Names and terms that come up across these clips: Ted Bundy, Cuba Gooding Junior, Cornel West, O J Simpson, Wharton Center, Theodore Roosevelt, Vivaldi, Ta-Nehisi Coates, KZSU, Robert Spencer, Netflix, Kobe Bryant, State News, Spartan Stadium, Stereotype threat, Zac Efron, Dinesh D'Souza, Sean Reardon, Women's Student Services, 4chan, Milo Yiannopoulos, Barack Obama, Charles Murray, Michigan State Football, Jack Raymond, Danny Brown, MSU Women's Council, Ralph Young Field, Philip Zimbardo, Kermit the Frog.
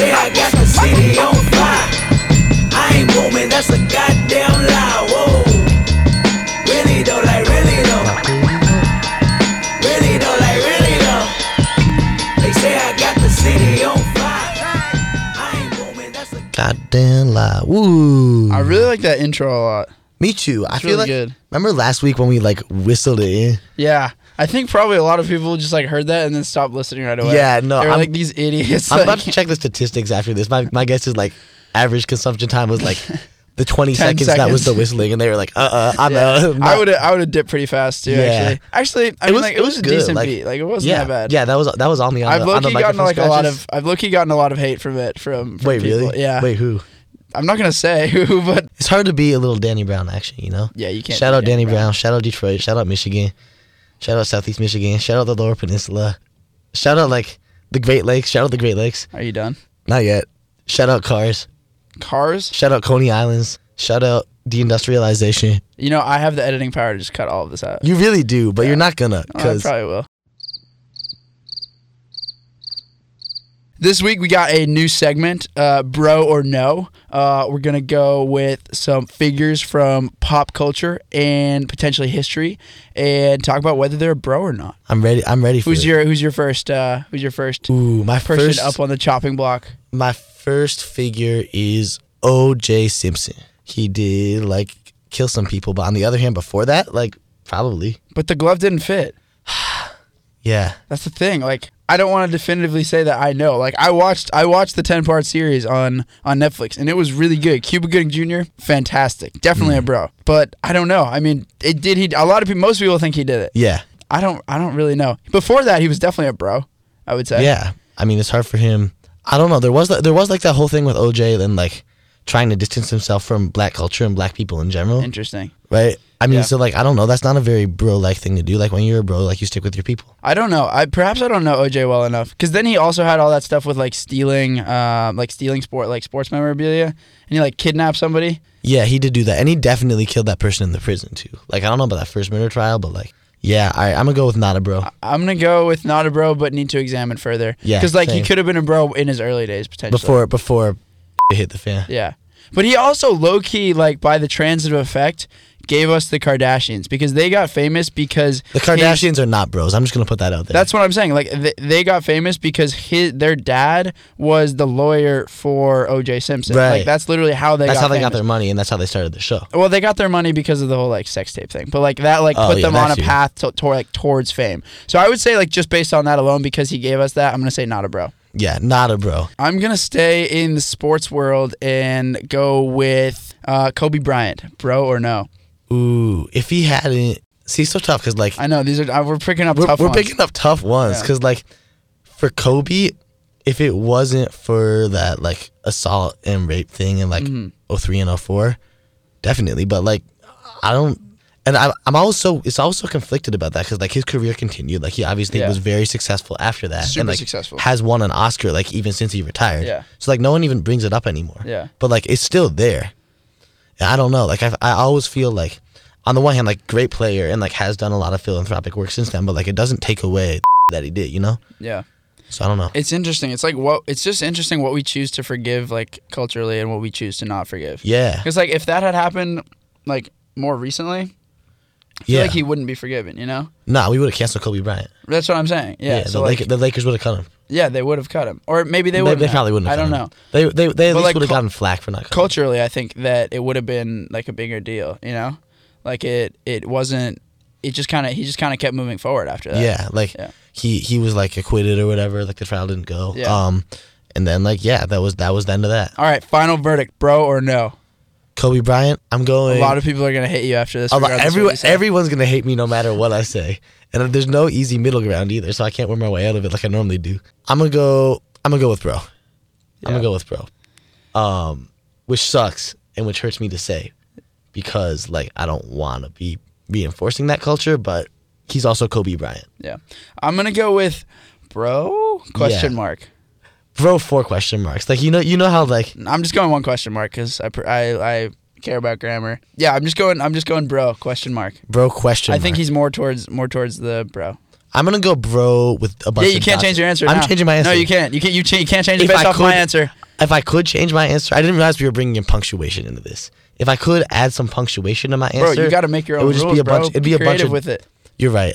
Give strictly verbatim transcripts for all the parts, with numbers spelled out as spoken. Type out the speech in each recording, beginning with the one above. Say I got the city on fire. I ain't booming, that's a goddamn lie. Whoa. Really though, like really though. Really though, like really though. They say I got the city on fire. I ain't booming, that's a goddamn lie. Woo. I really like that intro a lot. Me too. I it's feel really like good. Remember last week when we like whistled it in? Yeah. I think probably a lot of people just like heard that and then stopped listening right away. Yeah, no, they were I'm like these idiots. I'm like, about to check the statistics after this. My my guess is like average consumption time was like the twenty seconds, seconds that was the whistling, and they were like, uh, uh I'm out. Yeah. I would I would have dipped pretty fast too. Yeah. Actually, actually, I it mean, was, like it, it was, was a good. decent like, beat. Like it wasn't yeah, that bad. Yeah, that was that was on the. On I've low-key gotten like scratches. a lot of I've low-key gotten a lot of hate from it from. from Wait, people. really? Yeah. Wait, who? I'm not gonna say who, but it's hard to be a little Danny Brown, actually. You know. Yeah, you can't. Shout out Danny Brown. Brown. Shout out Detroit. Shout out Michigan. Shout out Southeast Michigan. Shout out the Lower Peninsula. Shout out, like, the Great Lakes. Shout out the Great Lakes. Are you done? Not yet. Shout out cars. Cars? Shout out Coney Islands. Shout out deindustrialization. You know, I have the editing power to just cut all of this out. You really do, but yeah. You're not gonna. Cause I probably will. This week we got a new segment, uh, Bro or No. Uh, we're going to go with some figures from pop culture and potentially history and talk about whether they're a bro or not. I'm ready. I'm ready for who's it. Your, who's your first uh, Who's your first Ooh, my person first, up on the chopping block? My first figure is O J. Simpson. He did, like, kill some people, but on the other hand, before that, like, probably. But the glove didn't fit. Yeah. That's the thing, like... I don't want to definitively say that I know. Like I watched, I watched the ten-part series on on Netflix, and it was really good. Cuba Gooding Junior, fantastic, definitely mm. a bro. But I don't know. I mean, it did he? A lot of people, most people think he did it. Yeah. I don't. I don't really know. Before that, he was definitely a bro. I would say. Yeah. I mean, it's hard for him. I don't know. There was there was like that whole thing with O J and like trying to distance himself from black culture and black people in general. Interesting. Right. I mean, yeah. so, like, I don't know. That's not a very bro-like thing to do. Like, when you're a bro, like, you stick with your people. I don't know. I Perhaps I don't know O J well enough. Because then he also had all that stuff with, like, stealing, uh, like, stealing sport, like, sports memorabilia. And he, like, kidnapped somebody. Yeah, he did do that. And he definitely killed that person in the prison, too. Like, I don't know about that first murder trial, but, like, yeah, I, I'm going to go with not a bro. I'm going to go with not a bro, but need to examine further. Yeah, because, like, same. He could have been a bro in his early days, potentially. Before, before it hit the fan. Yeah. But he also low-key, like, by the transitive effect... gave us the Kardashians because they got famous because the Kardashians his, are not bros. I'm just gonna put that out there. That's what I'm saying. Like th- they got famous because his their dad was the lawyer for O J. Simpson. Right. Like that's literally how they. That's got how they famous. got their money, and that's how they started the show. Well, they got their money because of the whole like sex tape thing, but like that like oh, put yeah, them on a true. path to, to, like towards fame. So I would say like just based on that alone, because he gave us that, I'm gonna say not a bro. Yeah, not a bro. I'm going to stay in the sports world and go with uh, Kobe Bryant. Bro or no? Ooh, if he hadn't... See, it's so tough because, like... I know, these are we're picking up we're, tough we're ones. We're picking up tough ones because, yeah. like, for Kobe, if it wasn't for that, like, assault and rape thing in, like, mm-hmm. oh three and oh four, definitely. But, like, I don't... And I, I'm also, it's also conflicted about that because, like, his career continued. Like, he obviously yeah. was very successful after that. Super and, like, successful. Has won an Oscar, like, even since he retired. Yeah. So, like, no one even brings it up anymore. Yeah. But, like, it's still there. And I don't know. Like, I I always feel like, on the one hand, like, great player and, like, has done a lot of philanthropic work since then, but, like, it doesn't take away that he did, you know? Yeah. So, I don't know. It's interesting. It's, like, what, it's just interesting what we choose to forgive, like, culturally and what we choose to not forgive. Yeah. Because, like, if that had happened, like, more recently... I feel yeah. like he wouldn't be forgiven, you know? Nah, we would have canceled Kobe Bryant. That's what I'm saying. Yeah, yeah so the, like, Lakers, the Lakers would have cut him. Yeah, they would have cut him. Or maybe they would have. They probably wouldn't have I don't know. They, they, they at least like, would have gotten flack for not cutting Culturally, him. I think that it would have been, like, a bigger deal, you know? Like, it it wasn't... It just kind of... He just kind of kept moving forward after that. Yeah, like, yeah. he he was, like, acquitted or whatever. Like, the trial didn't go. Yeah. Um, and then, like, yeah, that was that was the end of that. All right, final verdict, bro or no? Kobe Bryant, I'm going... A lot of people are going to hate you after this. Lot, everyone, everyone's going to hate me no matter what I say. And there's no easy middle ground either, so I can't work my way out of it like I normally do. I'm going to go... I'm going to go with bro. Yeah. I'm going to go with bro. Um, which sucks and which hurts me to say because, like, I don't want to be reinforcing that culture, but he's also Kobe Bryant. Yeah. I'm going to go with bro? Question yeah. mark. Bro, four question marks. Like, you know you know how, like... I'm just going one question mark because I, I, I care about grammar. Yeah, I'm just going I'm just going bro, question mark. Bro, question mark. I think he's more towards more towards the bro. I'm gonna go bro with a bunch. Yeah, you of can't doctors. Change your answer. I'm now. changing my answer. No, you can't. You can't. You, change, you can't change it if based I off could, my answer. If I could change my answer, I didn't realize we were bringing in punctuation into this. If I could add some punctuation to my answer, bro, you got to make your own. It would just rules, be a bunch. Bro. It'd be, be a bunch of with it. You're right.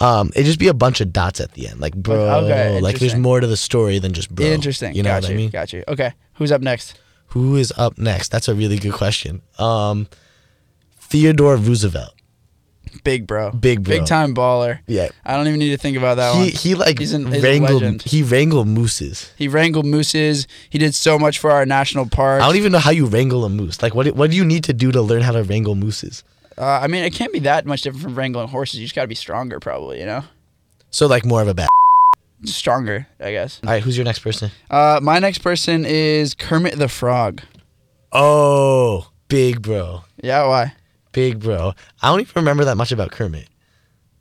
Um, it'd just be a bunch of dots at the end, like bro. Okay, like there's more to the story than just bro. Interesting. You know got what you, I mean? Got you. Okay, who's up next? Who is up next? That's a really good question. Um, Theodore Roosevelt. Big bro. Big bro. Big time baller. Yeah. I don't even need to think about that he, one. He like he's an, he's wrangled he wrangled mooses. He wrangled mooses. He did so much for our national parks. I don't even know how you wrangle a moose. Like what what do you need to do to learn how to wrangle mooses? Uh, I mean, it can't be that much different from wrangling horses. You just got to be stronger probably, you know? So like more of a bad stronger, I guess. All right, who's your next person? Uh my next person is Kermit the Frog. Oh, big bro. Yeah, why? Big bro. I don't even remember that much about Kermit.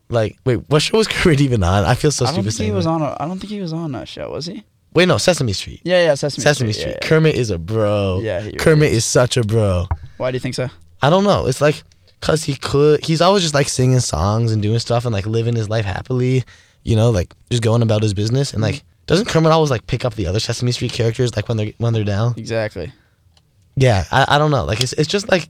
Like, wait, what show was Kermit even on? I feel so stupid I don't think he was that. on. A, I don't think he was on that show, was he? Wait, no, Sesame Street. Yeah, yeah, Sesame, Sesame Street. Street. Yeah, Kermit yeah. is a bro. Yeah, he Kermit really is. is such a bro. Why do you think so? I don't know. It's like, cause he could. He's always just like singing songs and doing stuff and like living his life happily. You know, like just going about his business and like doesn't Kermit always like pick up the other Sesame Street characters like when they're when they're down? Exactly. Yeah, I, I don't know. Like it's it's just like.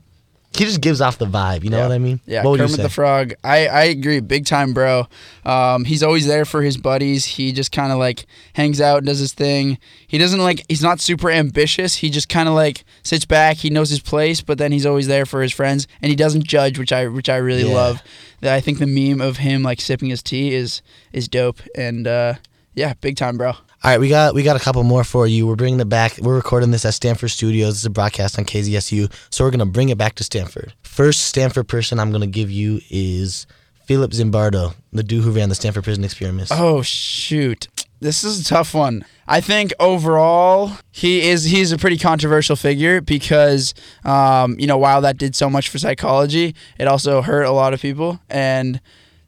He just gives off the vibe, you know yeah. what I mean? Yeah, what Kermit the Frog. I, I agree, big time, bro. Um, he's always there for his buddies. He just kind of like hangs out and does his thing. He doesn't like, he's not super ambitious. He just kind of like sits back. He knows his place, but then he's always there for his friends, and he doesn't judge, which I which I really yeah. love. I think the meme of him like sipping his tea is is dope, and uh, yeah, big time, bro. All right, we got we got a couple more for you. We're bringing it back. We're recording this at Stanford Studios. It's a broadcast on K Z S U, so we're going to bring it back to Stanford. First Stanford person I'm going to give you is Philip Zimbardo, the dude who ran the Stanford Prison Experiment. Oh, shoot. This is a tough one. I think overall he is he's a pretty controversial figure because, um, you know, while that did so much for psychology, it also hurt a lot of people, and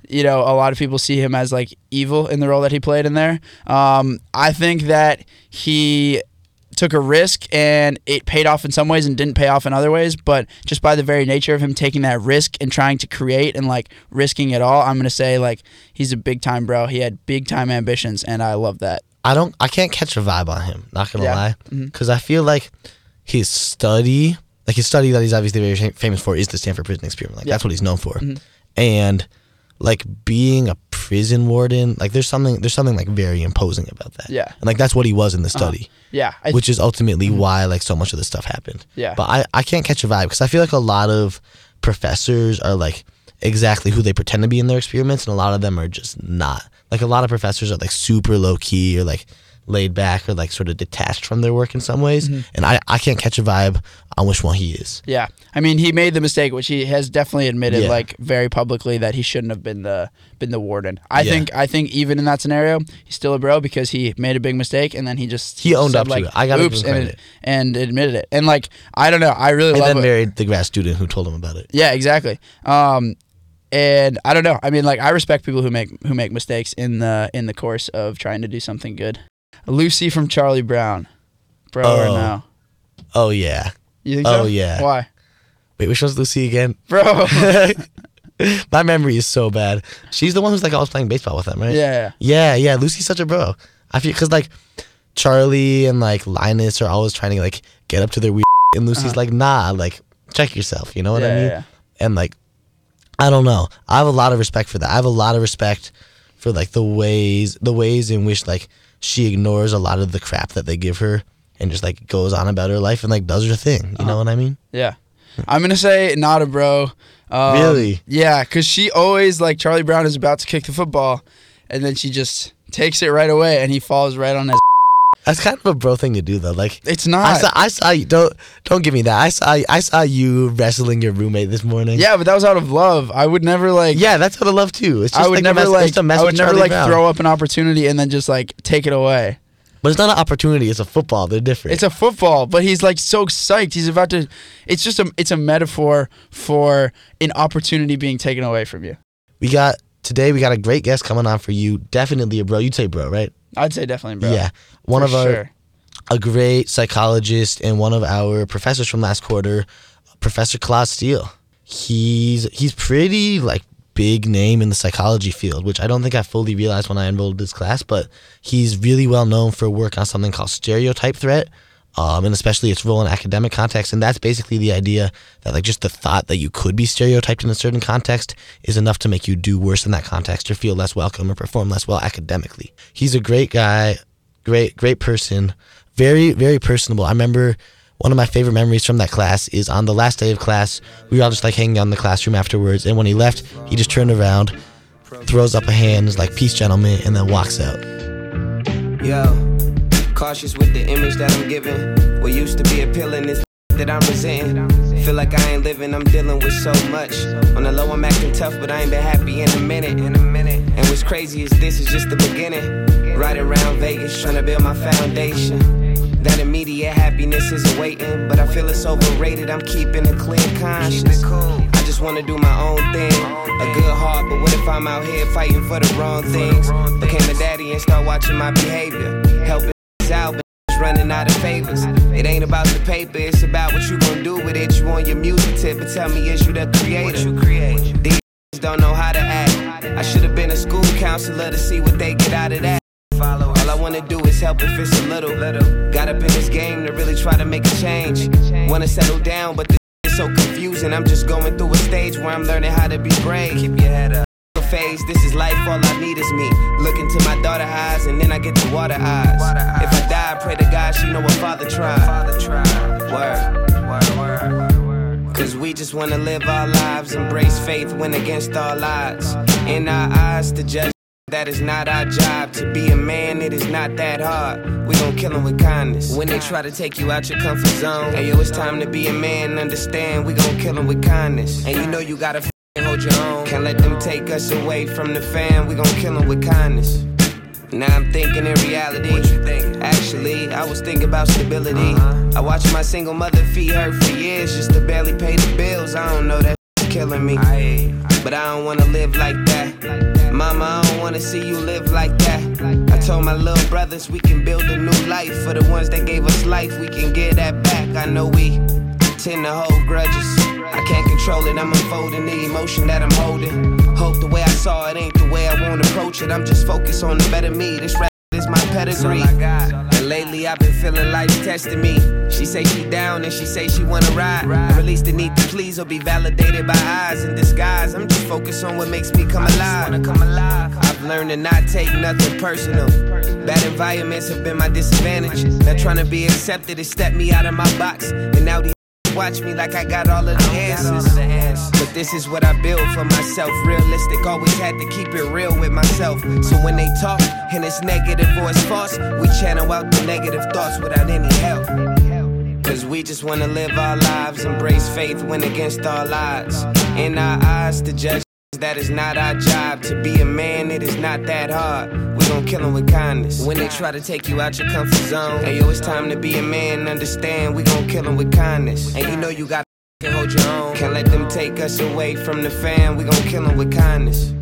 you know, a lot of people see him as, like, evil in the role that he played in there. Um, I think that he took a risk, and it paid off in some ways and didn't pay off in other ways, but just by the very nature of him taking that risk and trying to create and, like, risking it all, I'm going to say, like, he's a big-time bro. He had big-time ambitions, and I love that. I don't, I can't catch a vibe on him, not going to yeah. lie, because mm-hmm. I feel like his study, like, his study that he's obviously very famous for is the Stanford Prison Experiment. Like, yeah. that's what he's known for. Mm-hmm. And like being a prison warden, like there's something there's something like very imposing about that. Yeah. And like that's what he was in the study. Uh-huh. Yeah. I th- which is ultimately mm-hmm. why like so much of this stuff happened. Yeah. But I, I can't catch a vibe because I feel like a lot of professors are like exactly who they pretend to be in their experiments, and a lot of them are just not. Like a lot of professors are like super low key or like laid back or like sort of detached from their work in some ways, mm-hmm. and I, I can't catch a vibe on which one he is. Yeah, I mean he made the mistake, which he has definitely admitted, yeah. like very publicly, that he shouldn't have been the been the warden. I yeah. think I think even in that scenario, he's still a bro because he made a big mistake, and then he just he, he owned said, up to like, it. I got oops and, it, and admitted it. And like I don't know, I really and love then it. Married the grad student who told him about it. Yeah, exactly. Um, and I don't know. I mean, like I respect people who make who make mistakes in the in the course of trying to do something good. Lucy from Charlie Brown. Bro oh. or no? Oh, yeah. You think oh, so? Oh, yeah. Why? Wait, which one's Lucy again? Bro. My memory is so bad. She's the one who's like always playing baseball with them, right? Yeah. Yeah, yeah. yeah. Lucy's such a bro. I feel because like Charlie and like Linus are always trying to like get up to their weird and Lucy's uh-huh. like, nah, like check yourself. You know what yeah, I mean? Yeah. And like, I don't know. I have a lot of respect for that. I have a lot of respect for like the ways, the ways in which like she ignores a lot of the crap that they give her and just like goes on about her life and like does her thing. You uh-huh. know what I mean? Yeah. I'm going to say not a bro. Um, really? Yeah. Cause she always like Charlie Brown is about to kick the football and then she just takes it right away and he falls right on his. That's kind of a bro thing to do though. Like it's not. I saw, I saw you. Don't, don't give me that. I saw, I saw you wrestling your roommate this morning. Yeah, but that was out of love. I would never like. Yeah, that's out of love too. It's just I would like never mess, like. I would never Charlie like Brown. Throw up an opportunity and then just like take it away. But it's not an opportunity. It's a football. They're different. It's a football, but he's like so psyched. He's about to. It's just a. It's a metaphor for an opportunity being taken away from you. We got today. We got a great guest coming on for you. Definitely a bro. You'd say bro, right? I'd say definitely, bro. Yeah. One For of our, sure. a great psychologist and one of our professors from last quarter, Professor Claude Steele. He's he's pretty, like, big name in the psychology field, which I don't think I fully realized when I enrolled this class, but he's really well known for work on something called stereotype threat, um, and especially its role in academic context. And that's basically the idea that, like, just the thought that you could be stereotyped in a certain context is enough to make you do worse in that context or feel less welcome or perform less well academically. He's a great guy, great, great person, very, very personable. I remember one of my favorite memories from that class is on the last day of class, we were all just like hanging out in the classroom afterwards, and when he left, he just turned around, throws up a hand, is like, "Peace, gentlemen," and then walks out. Yo, cautious with the image that I'm giving. What used to be appealing is that I'm resenting. Feel like I ain't living, I'm dealing with so much. On the low, I'm acting tough, but I ain't been happy in a minute. And what's crazy is this is just the beginning. Right around Vegas, trying to build my foundation. That immediate happiness is waiting, but I feel it's overrated. I'm keeping a clear conscience. I just want to do my own thing. A good heart, but what if I'm out here fighting for the wrong things? Became a daddy and start watching my behavior. Helping out, but running out of favors. It ain't about the paper, it's about what you gonna do with it. You on your music tip, but tell me, is you the creator? These don't know how to act. I should have been a school counselor to see what they get out of that. All I wanna do is help if it's a little. Got up in this game to really try to make a change. Wanna settle down, but this is so confusing. I'm just going through a stage where I'm learning how to be brave. Keep your head up. Phase, this is life, all I need is me. Look into my daughter's eyes, and then I get the water eyes. If I die, I pray to God she know what father tried. Word. Cause we just wanna live our lives, embrace faith, win against all odds. In our eyes to judge. That is not our job. To be a man, it is not that hard. We gon' kill them with kindness. When they try to take you out your comfort zone, hey yo, it's time to be a man, understand. We gon' kill them with kindness. And you know you gotta f***ing hold your own. Can't let them take us away from the fam. We gon' kill them with kindness. Now I'm thinking in reality. What you think? Actually, I was thinking about stability. uh-huh. I watched my single mother feed her for years just to barely pay the bills. I don't know, that killing me. I, I, but I don't wanna live like that. Mama, I don't wanna see you live like that. I told my little brothers we can build a new life. For the ones that gave us life, we can get that back. I know we tend to hold grudges. I can't control it, I'm unfolding the emotion that I'm holding. Hope the way I saw it ain't the way I won't approach it. I'm just focused on the better me. This rap is my pedigree. And lately I've been feeling life testing me. She say she down and she say she wanna ride. I release the need to please or be validated by eyes in disguise. I'm just focused on what makes me come alive. I've learned to not take nothing personal. Bad environments have been my disadvantage. Not trying to be accepted, it stepped me out of my box. And now these watch me like I got all of the answers. But this is what I build for myself. Realistic, always had to keep it real with myself. So when they talk and it's negative or it's false, we channel out the negative thoughts without any help. Cause we just wanna live our lives, embrace faith, win against all odds. In our eyes to judge, that is not our job. To be a man, it is not that hard. We gon' kill them with kindness. When they try to take you out your comfort zone, hey yo, it's time to be a man, understand. We gon' kill them with kindness. And you know you gotta hold your own. Can't let them take us away from the fam. We gon' kill them with kindness.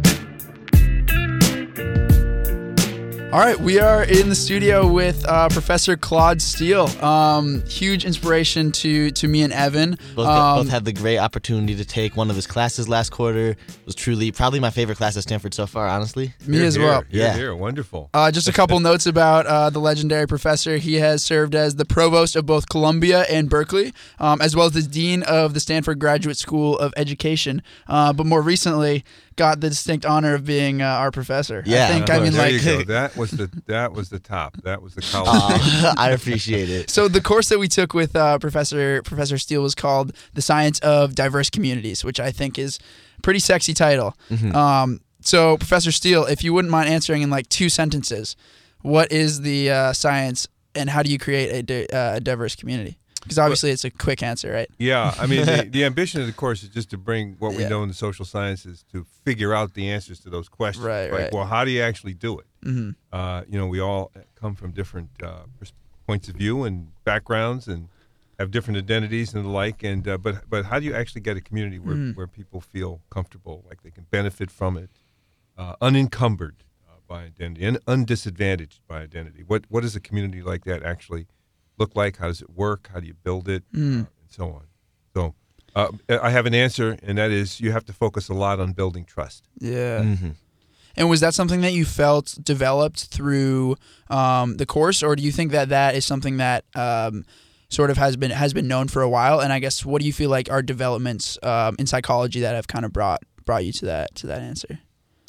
All right, we are in the studio with uh, Professor Claude Steele. Um, huge inspiration to to me and Evan. Both, um, both had the great opportunity to take one of his classes last quarter. It was truly probably my favorite class at Stanford so far, honestly. Me here, as well. Here, yeah, here, wonderful. Uh, just a couple notes about uh, the legendary professor. He has served as the provost of both Columbia and Berkeley, um, as well as the dean of the Stanford Graduate School of Education. Uh, but more recently, got the distinct honor of being uh, our professor. Yeah, I think I mean there like you go. That was the that was the top. That was the college. Uh, I appreciate it. So the course that we took with uh, Professor Professor Steele was called "The Science of Diverse Communities," which I think is a pretty sexy title. Mm-hmm. Um, so Professor Steele, if you wouldn't mind answering in like two sentences, what is the uh, science and how do you create a, di- uh, a diverse community? Because obviously it's a quick answer, right? Yeah, I mean, the, the ambition of the course is just to bring what we yeah. know in the social sciences to figure out the answers to those questions. Right, like, right. Well, how do you actually do it? Mm-hmm. Uh, you know, we all come from different uh, points of view and backgrounds and have different identities and the like. And uh, but but how do you actually get a community where, mm-hmm. where people feel comfortable, like they can benefit from it, uh, unencumbered uh, by identity and undisadvantaged by identity? What what is a community like that actually look like? How does it work? How do you build it? Mm. Uh, and so on. So Uh, I have an answer, and that is you have to focus a lot on building trust. Yeah. Mm-hmm. And was that something that you felt developed through um, the course, or do you think that that is something that um, sort of has been has been known for a while? And I guess what do you feel like are developments um, in psychology that have kind of brought brought you to that to that answer?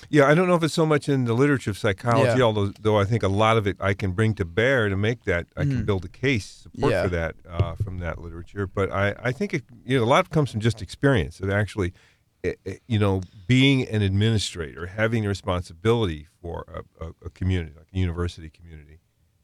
Yeah, I don't know if it's so much in the literature of psychology, yeah. although though I think a lot of it I can bring to bear to make that, I mm. can build a case support yeah. for that uh, from that literature. But I, I think it, you know, a lot comes from just experience, that actually, it, it, you know, being an administrator, having a responsibility for a, a, a community, like a university community,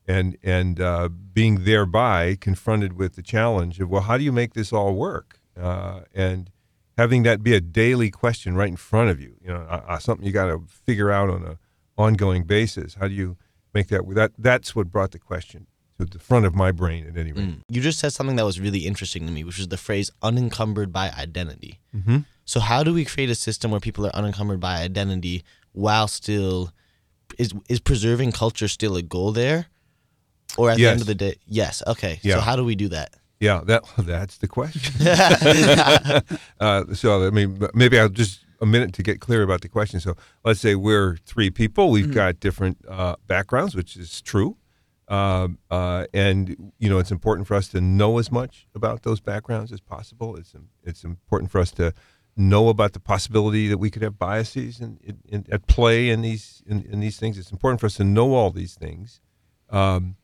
and, and uh, being thereby confronted with the challenge of, well, how do you make this all work? Uh, and having that be a daily question right in front of you, you know, uh, something you got to figure out on a ongoing basis. How do you make that? That that's what brought the question to the front of my brain, at any rate. Mm. You just said something that was really interesting to me, which is the phrase "unencumbered by identity." Mm-hmm. So, how do we create a system where people are unencumbered by identity while still is is preserving culture still a goal there? Or at yes. the end of the day, yes. Okay, yeah. So how do we do that? Yeah, that that's the question. uh, so, I mean, maybe I'll just a minute to get clear about the question. So, let's say we're three people. We've mm-hmm. got different uh, backgrounds, which is true. Uh, uh, and, you know, it's important for us to know as much about those backgrounds as possible. It's it's important for us to know about the possibility that we could have biases in, in, in, at play in these in, in these things. It's important for us to know all these things. Um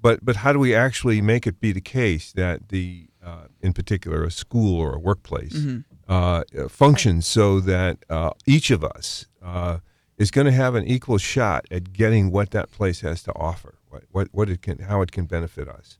But but how do we actually make it be the case that the, uh, in particular, a school or a workplace mm-hmm. uh, functions so that uh, each of us uh, is going to have an equal shot at getting what that place has to offer, what what, what it can, how it can benefit us?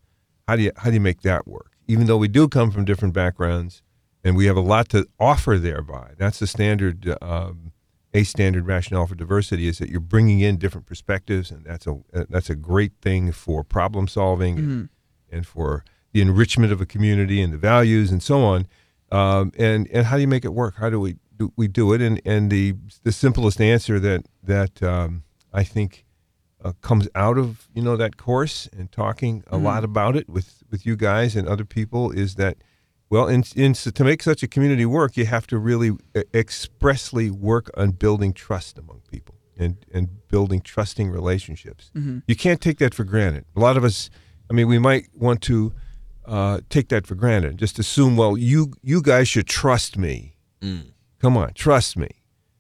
How do you how do you make that work? Even though we do come from different backgrounds and we have a lot to offer thereby, that's the standard um, a standard rationale for diversity is that you're bringing in different perspectives, and that's a that's a great thing for problem solving mm-hmm. and, and for the enrichment of a community and the values and so on. Um, and and how do you make it work? How do we do we do it? And and the the simplest answer that that um, I think uh, comes out of you know that course and talking a mm-hmm. lot about it with with you guys and other people is that. Well, in, in, so to make such a community work, you have to really expressly work on building trust among people and, and building trusting relationships. Mm-hmm. You can't take that for granted. A lot of us, I mean, we might want to uh, take that for granted, just assume, well, you you guys should trust me. Mm. Come on, trust me.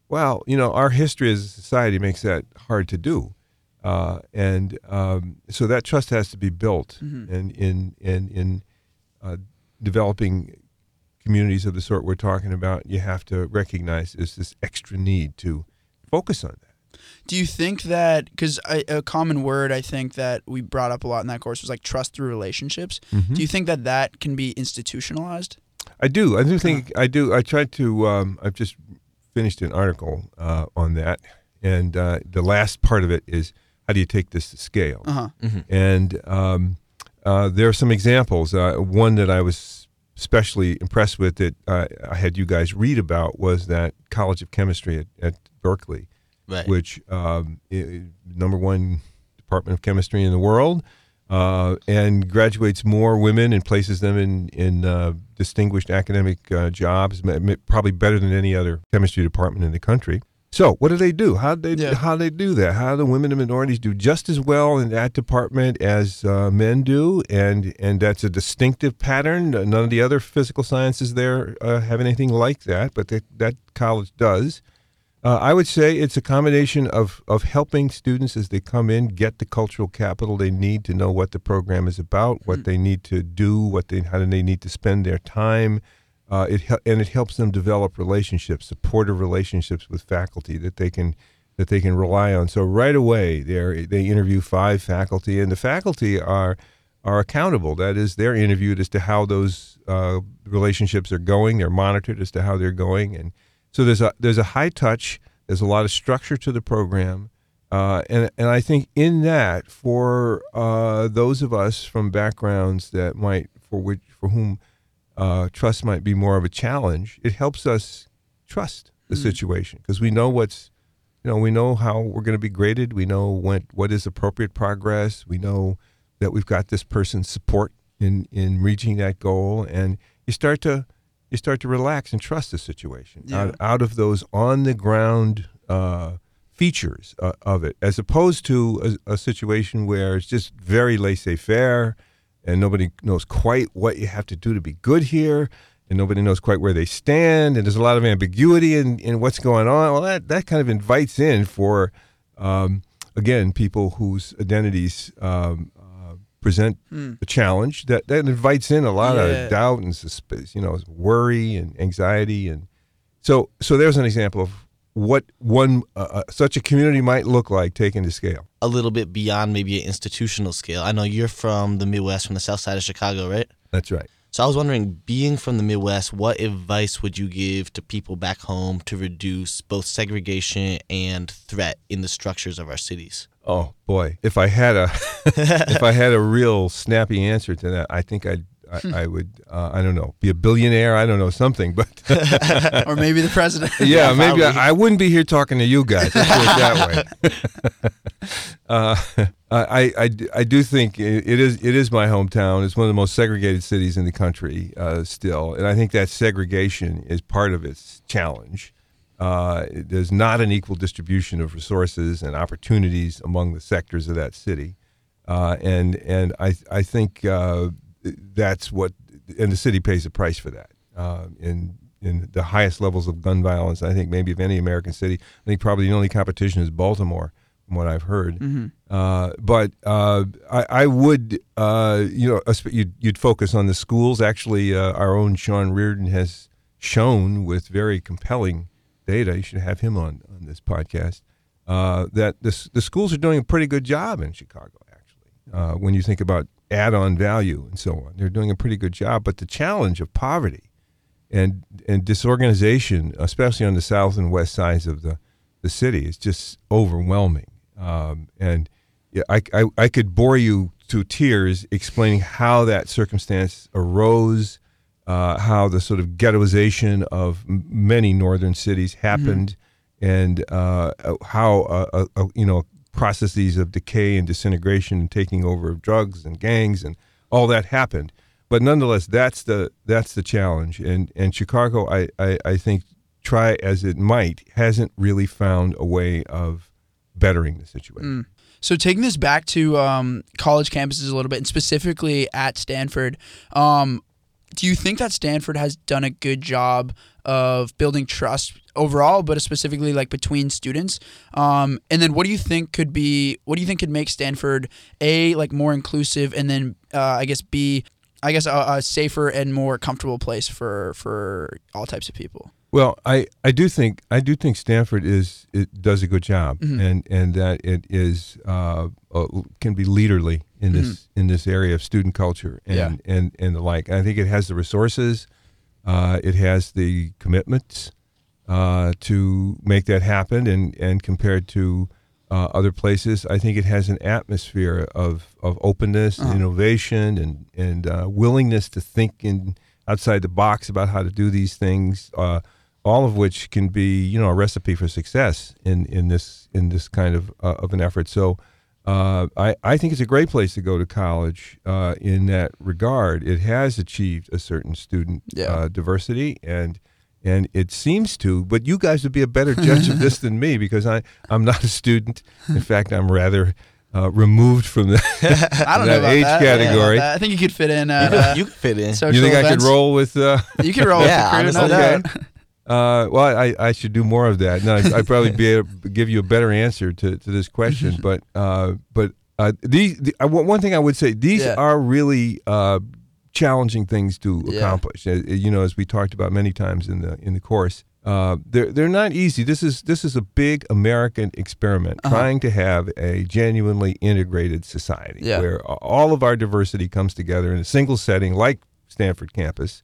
Well, you know, our history as a society makes that hard to do. Uh, and um, so that trust has to be built mm-hmm. and in, in, in uh, developing communities of the sort we're talking about, you have to recognize is this extra need to focus on that. Do you think that, because a common word I think that we brought up a lot in that course was like trust through relationships. Mm-hmm. Do you think that that can be institutionalized? I do. I do think, I do. I tried to, um, I've just finished an article uh, on that. And uh, the last part of it is, how do you take this to scale? Uh-huh. Mm-hmm. And, um, Uh, there are some examples. Uh, one that I was especially impressed with that uh, I had you guys read about was that College of Chemistry at, at Berkeley, right. which um, is number one department of chemistry in the world, uh, and graduates more women and places them in, in uh, distinguished academic uh, jobs, probably better than any other chemistry department in the country. So what do they do? How do they yeah. how they do that? How do women and minorities do just as well in that department as uh, men do? And and that's a distinctive pattern. None of the other physical sciences there uh, have anything like that, but they, that college does. Uh, I would say it's a combination of, of helping students as they come in get the cultural capital they need to know what the program is about, what mm-hmm. they need to do, what they how do they need to spend their time. Uh, it and it helps them develop relationships, supportive relationships with faculty that they can that they can rely on. So right away, they they interview five faculty, and the faculty are are accountable. That is, they're interviewed as to how those uh, relationships are going. They're monitored as to how they're going, and so there's a there's a high touch. There's a lot of structure to the program, uh, and and I think in that for uh, those of us from backgrounds that might for which for whom. Uh, trust might be more of a challenge. It helps us trust the mm-hmm. situation because we know what's, you know, we know how we're going to be graded. We know when, what is appropriate progress. We know that we've got this person's support in, in reaching that goal. And you start to, you start to relax and trust the situation yeah. out, out of those on-the-ground uh, features uh, of it, as opposed to a, a situation where it's just very laissez-faire and nobody knows quite what you have to do to be good here, and nobody knows quite where they stand, and there's a lot of ambiguity in, in what's going on. Well, that, that kind of invites in for, um, again, people whose identities um, uh, present mm. a challenge. That, that invites in a lot yeah. of doubt and susp- you know, worry and anxiety. And so, so there's an example of what one uh, such a community might look like taken to scale. A little bit beyond maybe an institutional scale. I know you're from the Midwest, from the south side of Chicago, right? That's right. So I was wondering, being from the Midwest, what advice would you give to people back home to reduce both segregation and threat in the structures of our cities? Oh boy, if I had a if I had a real snappy answer to that, I think I'd I, hmm. I would, uh, I don't know, be a billionaire. I don't know, something, but or maybe the president. yeah, yeah, maybe I, I wouldn't be here talking to you guys. Let's do it that way. uh, I, I, I do think it is it is my hometown. It's one of the most segregated cities in the country uh, still, and I think that segregation is part of its challenge. Uh, there's not an equal distribution of resources and opportunities among the sectors of that city, uh, and and I I think. Uh, That's what, and the city pays the price for that. Uh, in in the highest levels of gun violence, I think maybe of any American city. I think probably the only competition is Baltimore, from what I've heard. Mm-hmm. Uh, but uh, I, I would, uh, you know, you'd, you'd focus on the schools. Actually, uh, our own Sean Reardon has shown with very compelling data. You should have him on on this podcast. Uh, that this, the schools are doing a pretty good job in Chicago. Actually, uh, when you think about add-on value and so on, they're doing a pretty good job. But the challenge of poverty and and disorganization, especially on the south and west sides of the, the city, is just overwhelming. Um, and yeah, I, I I could bore you to tears explaining how that circumstance arose, uh, how the sort of ghettoization of many northern cities happened, mm-hmm. and uh, how uh, uh, you know. processes of decay and disintegration and taking over of drugs and gangs and all that happened. But nonetheless, that's the that's the challenge. And and Chicago, I, I, I think, try as it might, hasn't really found a way of bettering the situation. Mm. So taking this back to um, college campuses a little bit, and specifically at Stanford, um, do you think that Stanford has done a good job of building trust overall, but specifically like between students? Um, and then what do you think could be, what do you think could make Stanford A, like more inclusive, and then uh, I guess B, I guess a, a safer and more comfortable place for, for all types of people? Well, I, I do think, I do think Stanford is, it does a good job, mm-hmm. and, and that it is, uh, uh, can be leaderly in this, mm-hmm. in this area of student culture and, yeah. and, and the like. I think it has the resources, uh, it has the commitments, uh, to make that happen. And, and compared to, uh, other places, I think it has an atmosphere of, of openness, uh-huh. innovation, and, and, uh, willingness to think in outside the box about how to do these things, uh, all of which can be, you know, a recipe for success in, in this in this kind of uh, of an effort. So uh, I, I think it's a great place to go to college uh, in that regard. It has achieved a certain student yeah. uh, diversity, and and it seems to, but you guys would be a better judge of this than me, because I, I'm not a student. In fact, I'm rather... Uh, removed from the I don't that know about age that. category. Yeah, I think you could fit in. Uh, you, could, you could fit in. You think events? I could roll with? Uh... You could roll yeah, with the crew. Okay. Uh, well, I, I should do more of that. No, I'd probably be able to give you a better answer to, to this question. But uh, but uh, these the, uh, one thing I would say, these yeah. are really uh, challenging things to yeah. accomplish. Uh, you know, as we talked about many times in the in the course. Uh, they're they're not easy. This is this is a big American experiment, uh-huh. trying to have a genuinely integrated society yeah. where all of our diversity comes together in a single setting, like Stanford campus,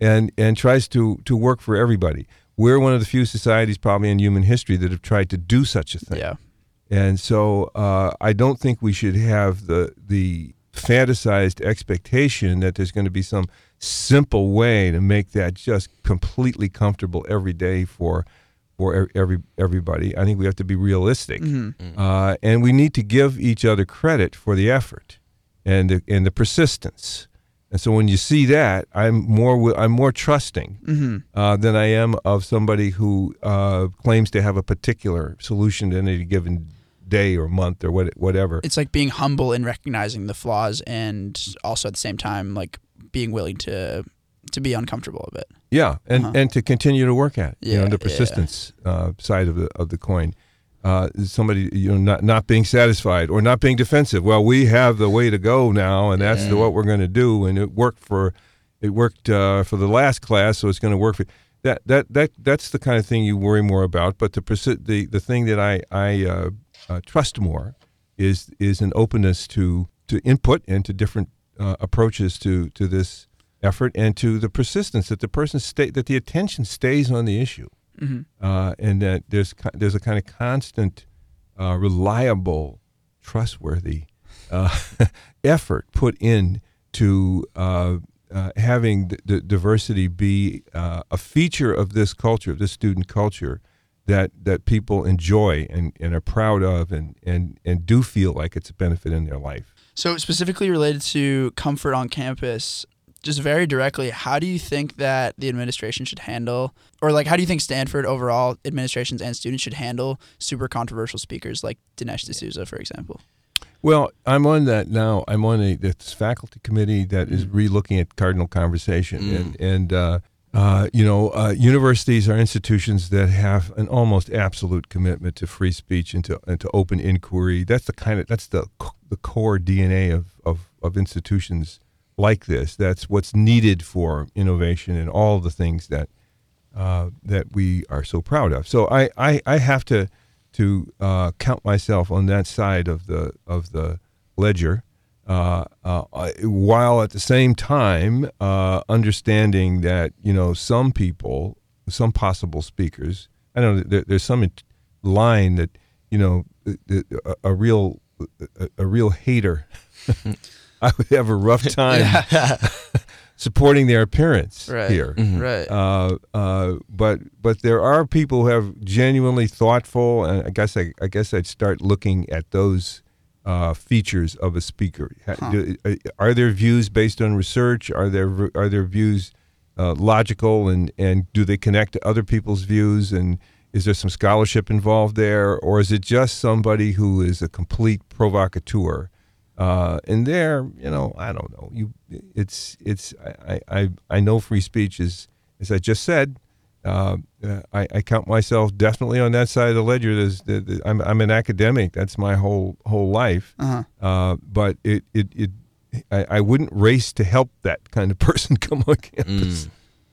and and tries to to work for everybody. We're one of the few societies, probably in human history, that have tried to do such a thing. Yeah. And so uh, I don't think we should have the the fantasized expectation that there's going to be some simple way to make that just completely comfortable every day for for every everybody. I think we have to be realistic, mm-hmm. uh, and we need to give each other credit for the effort and the, and the persistence And so when you see that, I'm more I'm more trusting mm-hmm. uh, than I am of somebody who uh, claims to have a particular solution to any given day or month or what, whatever. It's like being humble and recognizing the flaws, and also at the same time, like being willing to to be uncomfortable a bit. Yeah, and, uh-huh. and to continue to work at it, yeah, you know, the persistence yeah. uh, side of the of the coin. Uh, somebody, you know, not, not being satisfied or not being defensive. Well, we have the way to go now, and that's yeah. the, what we're going to do. And it worked for, it worked uh, for the last class, so it's going to work for that. That that that's the kind of thing you worry more about. But the persi- the the thing that I I uh, uh, trust more is is an openness to to input and to different uh, approaches to to this effort, and to the persistence that the person stay that the attention stays on the issue. Mm-hmm. Uh, and that there's there's a kind of constant, uh, reliable, trustworthy uh, effort put in to uh, uh, having the, the diversity be uh, a feature of this culture, of this student culture, that that people enjoy and, and are proud of, and, and, and do feel like it's a benefit in their life. So specifically related to comfort on campus, just very directly, how do you think that the administration should handle, or like how do you think Stanford overall administrations and students should handle super controversial speakers like Dinesh D'Souza, for example? Well, I'm on that now. I'm on a this faculty committee that is re-looking at cardinal conversation. Mm. And, and uh, uh, you know, uh, universities are institutions that have an almost absolute commitment to free speech and to, and to open inquiry. That's the kind of, that's the the core D N A of, of, of institutions like this. That's what's needed for innovation and all the things that uh, that we are so proud of. So I, I, I have to to uh, count myself on that side of the of the ledger, uh, uh, while at the same time uh, understanding that you know some people, some possible speakers. I know there, there's some line that you know a, a real a, a real hater. I would have a rough time yeah. supporting their appearance right. here. Mm-hmm. Right. Uh, uh, but but there are people who have genuinely thoughtful, and I guess I, I guess I'd start looking at those uh, features of a speaker. Huh. Do, are their views based on research? Are their are their views uh, logical, and, and do they connect to other people's views? And is there some scholarship involved there, or is it just somebody who is a complete provocateur? Uh, and there, you know, I don't know. You, it's, it's. I, I, I know free speech is, as I just said, uh, I, I count myself definitely on that side of the ledger. There's, there, there, I'm, I'm an academic. That's my whole, whole life. Uh-huh. Uh, but it, it, it. I, I wouldn't race to help that kind of person come on campus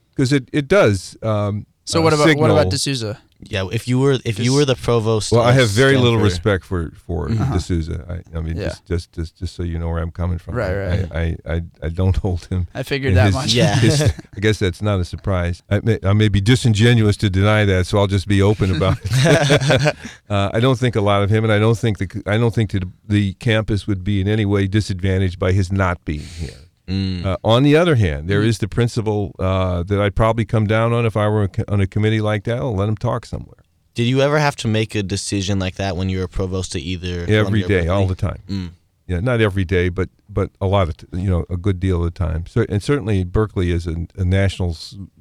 because mm. it, it does. Um, so uh, what about signal. What about D'Souza? Yeah, if you were if just, you were the provost. Well, I have very Stanford. little respect for for mm-hmm. D'Souza. I, I mean, yeah. just, just just just so you know where I'm coming from. Right, right. I I, I, I don't hold him. I figured that his, much. Yeah. His, I guess that's not a surprise. I may, I may be disingenuous to deny that, so I'll just be open about it. uh, I don't think a lot of him, and I don't think the I don't think the the campus would be in any way disadvantaged by his not being here. Mm. Uh, on the other hand, there is the principle uh, that I'd probably come down on if I were on a committee like that. I'll let him talk somewhere. Did you ever have to make a decision like that when you were provost to either? Every day, all the time. Mm. Yeah, not every day, but but a lot of t- you know a good deal of the time. So, and certainly Berkeley is a, a national.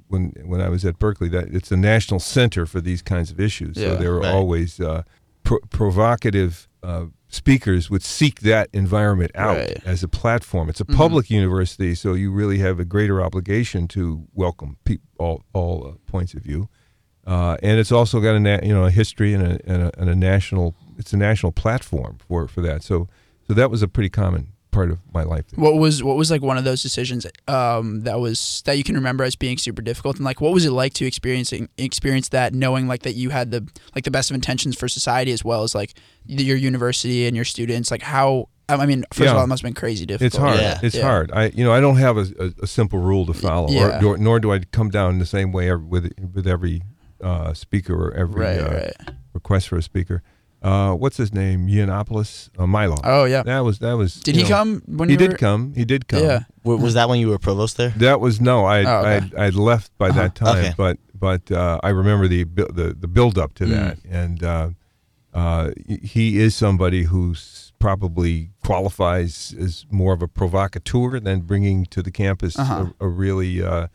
When when I was at Berkeley, that it's a national center for these kinds of issues. Yeah, so there were right. always uh, pro- provocative. Uh, speakers would seek that environment out right. as a platform. It's a public mm-hmm. university, so you really have a greater obligation to welcome pe- all, all uh, points of view. Uh, and it's also got a na- you know a history and a, and a and a national it's a national platform for, for that. So so that was a pretty common part of my life. There. What was what was like one of those decisions um, that was that you can remember as being super difficult, and like what was it like to experiencing experience that, knowing like that you had the like the best of intentions for society as well as like your university and your students? Like how I mean, first yeah. of all, it must have been crazy difficult. It's hard. Yeah. It's yeah. hard. I you know I don't have a, a, a simple rule to follow, yeah. or, or, nor do I come down the same way with with every uh, speaker or every right, uh, right. request for a speaker. Uh, what's his name? Yiannopoulos, uh, Milo. Oh yeah, that was that was. Did he know, come when you? He were... did come. He did come. Yeah. W- was that when you were provost there? That was no. I oh, okay. I I'd left by uh-huh. that time, okay. but but uh, I remember the the the build up to mm. that, and uh, uh, he is somebody who's probably qualifies as more of a provocateur than bringing to the campus uh-huh. a, a really uh,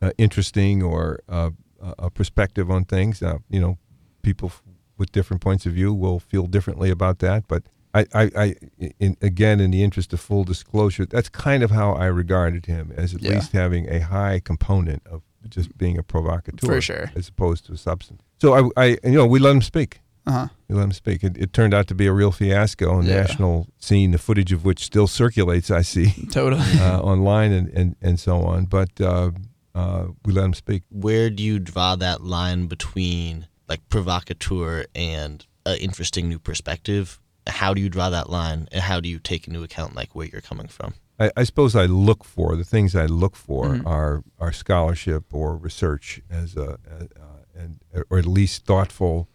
uh, interesting or uh, a perspective on things. Uh, you know, people f- with different points of view will feel differently about that. But I, I, I in, again, in the interest of full disclosure, that's kind of how I regarded him, as at yeah. least having a high component of just being a provocateur, for sure, as opposed to a substance. So I, I you know, we let him speak. Uh-huh. We let him speak. It, it turned out to be a real fiasco on yeah. national scene, the footage of which still circulates, I see, totally uh, online and, and, and so on. But uh, uh, we let him speak. Where do you draw that line between like provocateur and an interesting new perspective? How do you draw that line, and how do you take into account like where you're coming from? I, I suppose I look for the things I look for mm-hmm. are are scholarship or research as a uh, and or at least thoughtful.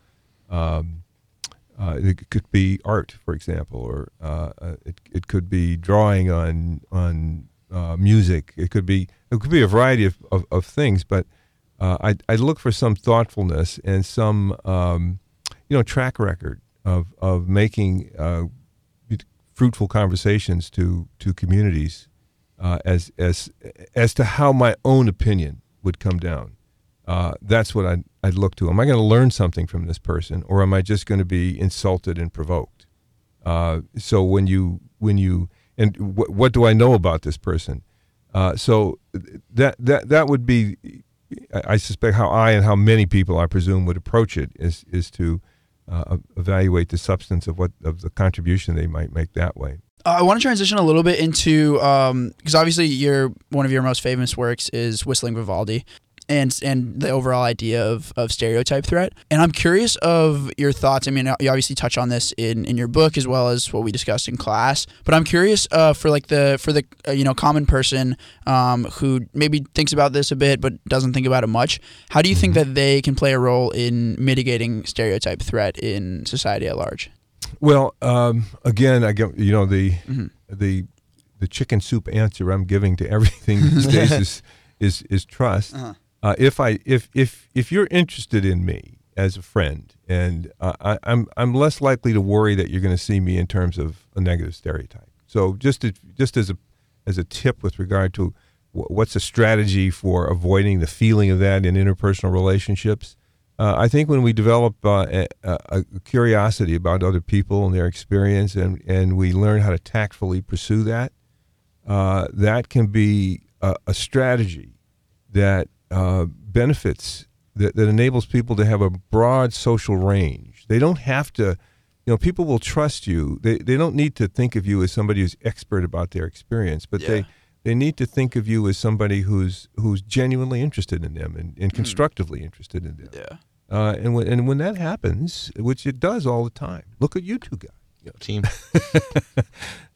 Um, uh, it could be art, for example, or uh, it it could be drawing on on uh, music. It could be it could be a variety of, of, of things. But uh, I I look for some thoughtfulness and some um, you know track record of of making uh, fruitful conversations to to communities uh, as as as to how my own opinion would come down. Uh, that's what I'd, I'd look to. Am I going to learn something from this person, or am I just going to be insulted and provoked? Uh, so when you, when you, and w- what do I know about this person? Uh, so that that that would be, I, I suspect, how I and how many people I presume would approach it is is to uh, evaluate the substance of what of the contribution they might make that way. Uh, I want to transition a little bit into um, because obviously your one of your most famous works is Whistling Vivaldi. And and the overall idea of, of stereotype threat. And I'm curious of your thoughts. I mean, you obviously touch on this in, in your book as well as what we discussed in class. But I'm curious uh, for like the for the uh, you know common person um, who maybe thinks about this a bit but doesn't think about it much. How do you think that they can play a role in mitigating stereotype threat in society at large? Well, um, again, I get, you know the mm-hmm. the the chicken soup answer I'm giving to everything these days is is is trust. Uh-huh. Uh, if I if if if you're interested in me as a friend, and uh, I, I'm I'm less likely to worry that you're going to see me in terms of a negative stereotype. So just to, just as a as a tip with regard to w- what's a strategy for avoiding the feeling of that in interpersonal relationships, uh, I think when we develop uh, a, a curiosity about other people and their experience, and and we learn how to tactfully pursue that, uh, that can be a, a strategy that. Uh, benefits that, that enables people to have a broad social range. They don't have to, you know, people will trust you. They they don't need to think of you as somebody who's expert about their experience, but yeah. they, they need to think of you as somebody who's who's genuinely interested in them and, and constructively mm. interested in them. Yeah. Uh, and when and when that happens, which it does all the time, look at you two guys, you know, team.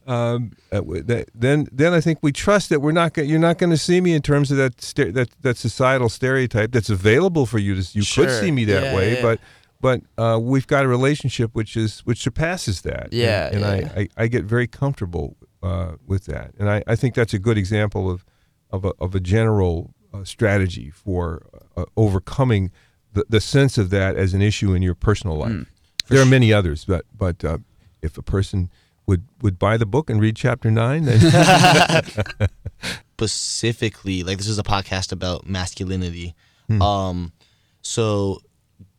Um, then, then I think we trust that we're not. You're not going to see me in terms of that that that societal stereotype that's available for you to. You sure. could see me that yeah, way, yeah. but but uh, we've got a relationship which is which surpasses that. Yeah, and, and yeah. I, I, I get very comfortable uh, with that, and I, I think that's a good example of of a, of a general uh, strategy for uh, overcoming the, the sense of that as an issue in your personal life. Mm, there sure. are many others, but but uh, if a person Would would buy the book and read chapter nine. Specifically, like this is a podcast about masculinity. Hmm. Um, so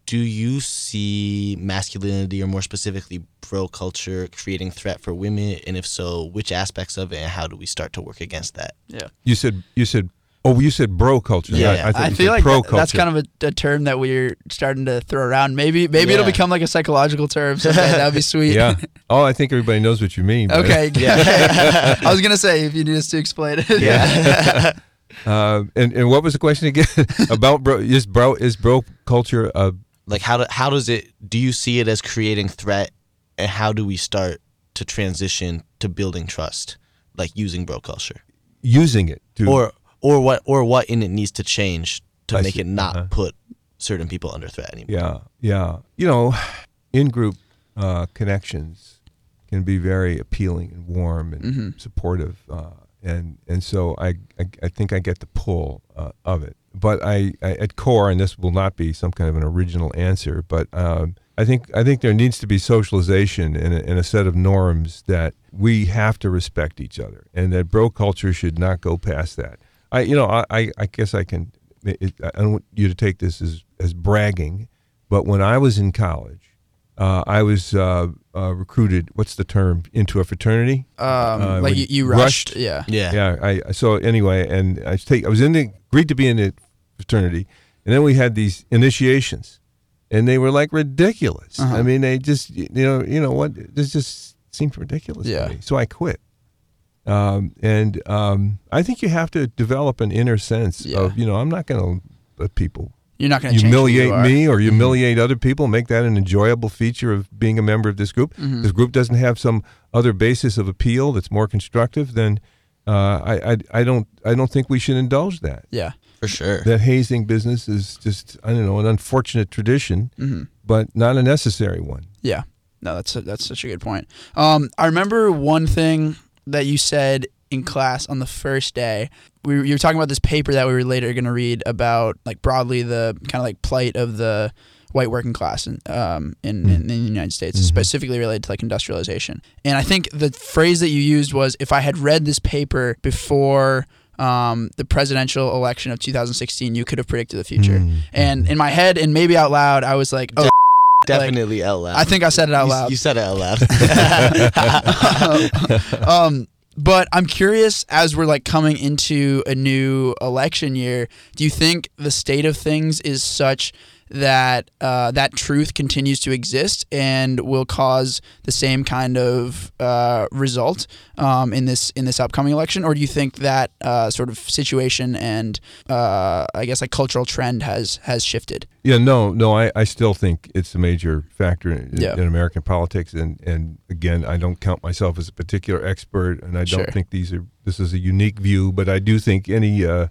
do you see masculinity, or more specifically bro culture, creating threat for women? And if so, which aspects of it, and how do we start to work against that? Yeah. You said you said Oh, you said bro culture. Yeah, yeah. I, I, I feel like pro that, that's kind of a, a term that we're starting to throw around. Maybe maybe yeah. it'll become like a psychological term someday. That'd be sweet. Yeah. Oh, I think everybody knows what you mean. Okay. Yeah. I was gonna say if you need us to explain it. Yeah. uh, and and what was the question again about bro? Is bro is bro culture a like how do, how does it? Do you see it as creating threat, and how do we start to transition to building trust, like using bro culture? Using it to or. Or what or what in it needs to change to I make see, it not uh-huh. put certain people under threat anymore. Yeah, yeah. You know, in-group uh, connections can be very appealing and warm and mm-hmm. supportive. Uh, and and so I, I, I think I get the pull uh, of it. But I, I at core, and this will not be some kind of an original answer, but um, I think I think there needs to be socialization in a, in a set of norms that we have to respect each other, and that bro culture should not go past that. I you know I I guess I can it, I don't want you to take this as as bragging, but when I was in college, uh, I was uh, uh, recruited. What's the term? Into a fraternity? Um, uh, like you, you rushed, rushed? Yeah, yeah, yeah. I so anyway, and I take I was in the agreed to be in the fraternity, and then we had these initiations. And they were like ridiculous. Uh-huh. I mean, they just, you know, you know what? This just seemed ridiculous yeah. to me. So I quit. Um, and um, I think you have to develop an inner sense yeah. of, you know, I'm not going to let people You're not gonna humiliate you me or humiliate mm-hmm. other people, make that an enjoyable feature of being a member of this group. Mm-hmm. This group doesn't have some other basis of appeal that's more constructive than uh, I, I. I don't. I don't think we should indulge that. Yeah. For sure. That hazing business is just, I don't know, an unfortunate tradition, mm-hmm. but not a necessary one. Yeah. No, that's a, that's such a good point. Um, I remember one thing that you said in class on the first day. We, you were talking about this paper that we were later going to read about, like, broadly the kind of, like, plight of the white working class in, um, in, mm-hmm. in, in the United States, mm-hmm. specifically related to, like, industrialization. And I think the phrase that you used was, if I had read this paper before... Um, the presidential election of two thousand sixteen, you could have predicted the future. Mm. And in my head, and maybe out loud, I was like, "Oh, definitely like, out loud." I think I said it out you, loud. You said it out loud. um, um, but I'm curious, as we're like coming into a new election year, do you think the state of things is such that uh, that truth continues to exist and will cause the same kind of uh, result um, in this in this upcoming election? Or do you think that uh, sort of situation and uh, I guess like cultural trend has has shifted? Yeah, no, no, I, I still think it's a major factor in, yeah. in American politics. And, and again, I don't count myself as a particular expert, and I don't sure. think these are this is a unique view, but I do think any... Uh,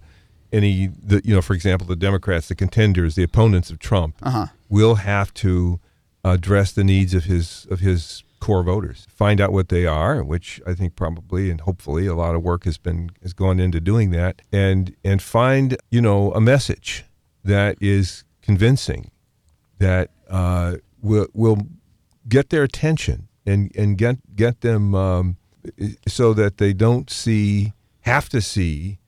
Any, the, you know, for example, the Democrats, the contenders, the opponents of Trump, uh-huh. will have to address the needs of his of his core voters. Find out what they are, which I think probably and hopefully a lot of work has been has gone into doing that, and and find you know a message that is convincing, that uh, will will get their attention and and get get them um, so that they don't see have to see.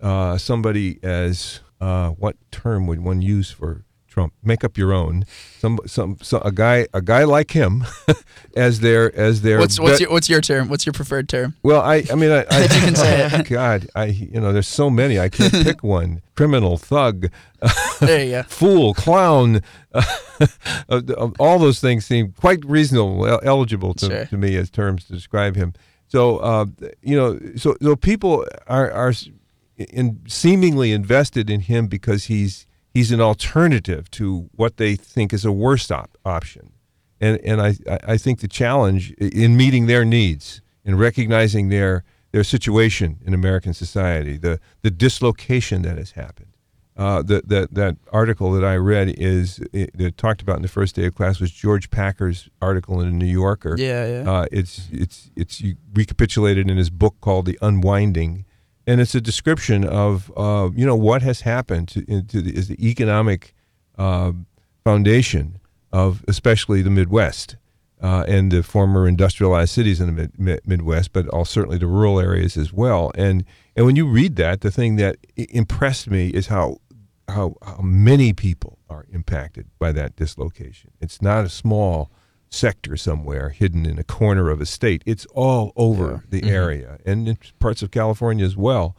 Uh, somebody as uh, what term would one use for Trump? Make up your own. Some some, some a guy a guy like him as their as their. What's what's, be- your, what's your term? What's your preferred term? Well, I I mean I, I you can say it. God, I you know there's so many I can't pick one. Criminal, thug, there you go. Fool, clown, all those things seem quite reasonable, eligible to, sure. to me as terms to describe him. So uh, you know so so people are are. In seemingly invested in him because he's he's an alternative to what they think is a worst op- option, and and I I think the challenge in meeting their needs and recognizing their their situation in American society, the the dislocation that has happened. Uh, the that that article that I read is it, that talked about in the first day of class was George Packer's article in the New Yorker. Yeah, yeah. Uh, it's it's it's recapitulated in his book called The Unwinding. And it's a description of, uh, you know, what has happened to, to the, is the economic uh, foundation of especially the Midwest uh, and the former industrialized cities in the mid, mid, Midwest, but all certainly the rural areas as well. And and when you read that, the thing that impressed me is how how, how many people are impacted by that dislocation. It's not a small sector somewhere hidden in a corner of a state. It's all over yeah. the mm-hmm. area and in parts of California as well.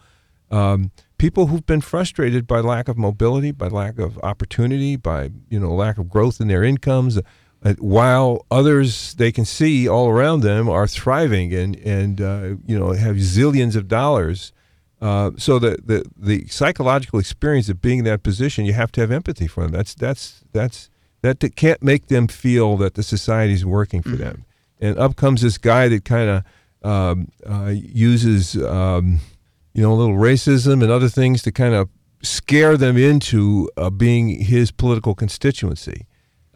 Um, people who've been frustrated by lack of mobility, by lack of opportunity, by, you know, lack of growth in their incomes, uh, while others they can see all around them are thriving and, and uh, you know, have zillions of dollars. Uh, so the, the, the psychological experience of being in that position, you have to have empathy for them. That's, that's, that's, That t- can't make them feel that the society's working for mm-hmm. them. And up comes this guy that kind of um, uh, uses, um, you know, a little racism and other things to kind of scare them into uh, being his political constituency.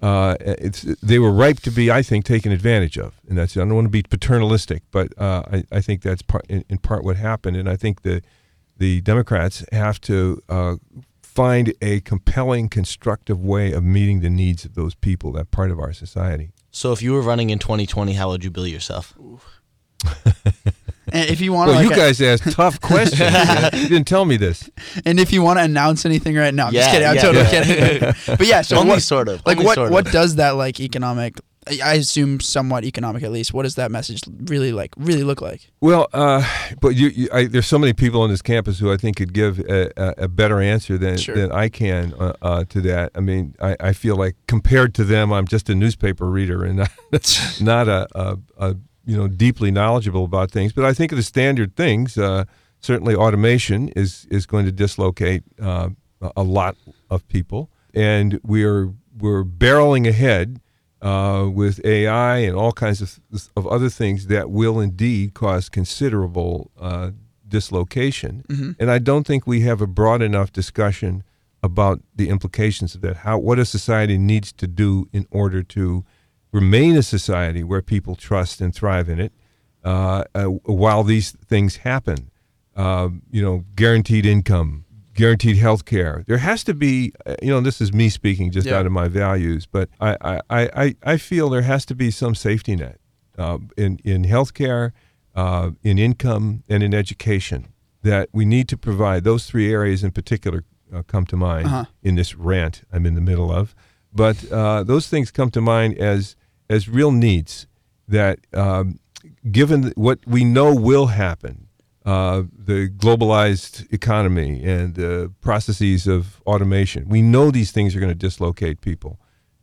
Uh, it's they were ripe to be, I think, taken advantage of. And that's I don't want to be paternalistic, but uh, I, I think that's part, in, in part what happened. And I think the the Democrats have to uh, find a compelling, constructive way of meeting the needs of those people, that part of our society. So if you were running in twenty twenty, how would you bill yourself? And if you want, well, like you a- guys asked tough questions. You didn't tell me this. And if you want to announce anything right now, I'm yeah, just kidding. I'm yeah, totally yeah. kidding. But yeah, so only what, sort of. Like what? Sort of. What does that like economic? I assume somewhat economic, at least. What does that message really like? Really look like? Well, uh, but you, you, I, there's so many people on this campus who I think could give a, a, a better answer than sure. than I can uh, uh, to that. I mean, I, I feel like compared to them, I'm just a newspaper reader and not, not a, a, a you know deeply knowledgeable about things. But I think of the standard things. Uh, certainly, automation is is going to dislocate uh, a lot of people, and we're we're barreling ahead. Uh, with A I and all kinds of, of other things that will indeed cause considerable uh, dislocation. Mm-hmm. And I don't think we have a broad enough discussion about the implications of that, how what a society needs to do in order to remain a society where people trust and thrive in it uh, uh, while these things happen. Uh, you know, guaranteed income, guaranteed health care. There has to be, you know, this is me speaking just yeah. out of my values, but I, I, I, I feel there has to be some safety net uh, in, in health care, uh, in income, and in education that we need to provide. Those three areas in particular uh, come to mind uh-huh. in this rant I'm in the middle of. But uh, those things come to mind as, as real needs that um, given what we know will happen, Uh, the globalized economy and the uh, processes of automation. We know these things are going to dislocate people.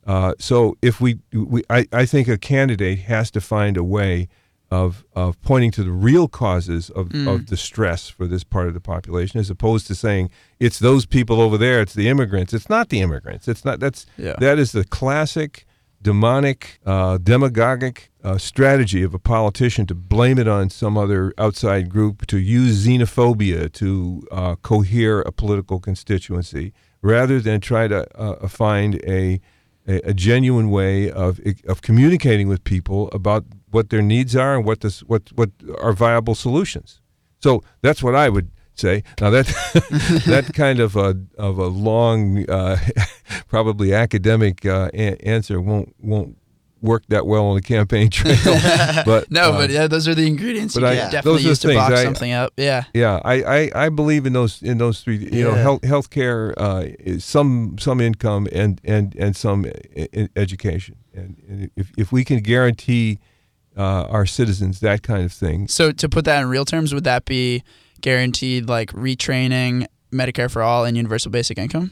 Uh, so if we, we I, I think a candidate has to find a way of of pointing to the real causes of, mm. of the stress for this part of the population, as opposed to saying it's those people over there, it's the immigrants. It's not the immigrants. It's not. That's yeah. that is the classic demonic, uh, demagogic uh, strategy of a politician to blame it on some other outside group, to use xenophobia to uh, cohere a political constituency, rather than try to uh, find a, a a genuine way of of communicating with people about what their needs are and what this what what are viable solutions. So that's what I would say. Now that that kind of a of a long, uh, probably academic uh, a- answer won't won't work that well on a campaign trail. But no, uh, but yeah, those are the ingredients you I, can definitely use to box I, something up. Yeah, yeah, I, I, I believe in those in those three. You yeah. know, health healthcare, uh, is some some income and and and some e- education, and, and if if we can guarantee uh, our citizens that kind of thing. So to put that in real terms, would that be guaranteed, like retraining, Medicare for all, and universal basic income?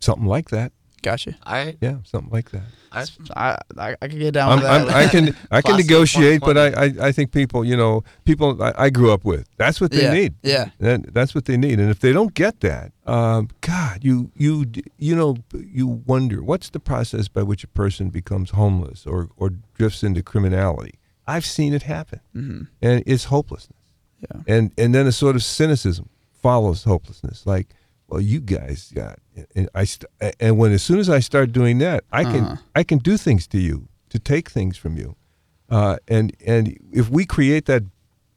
Something like that. Gotcha. I yeah, something like that. I I, I, I could get down I'm, with that. I'm, I can I can negotiate, but I, I, I think people you know people I, I grew up with. That's what they yeah, need. Yeah. That, that's what they need, and if they don't get that, um, God, you you you know you wonder what's the process by which a person becomes homeless or or drifts into criminality. I've seen it happen, mm-hmm. and it's hopelessness. Yeah. And and then a sort of cynicism follows hopelessness. Like, well, you guys got, and I st- and when as soon as I start doing that, I uh-huh. can I can do things to you, to take things from you, uh, and and if we create that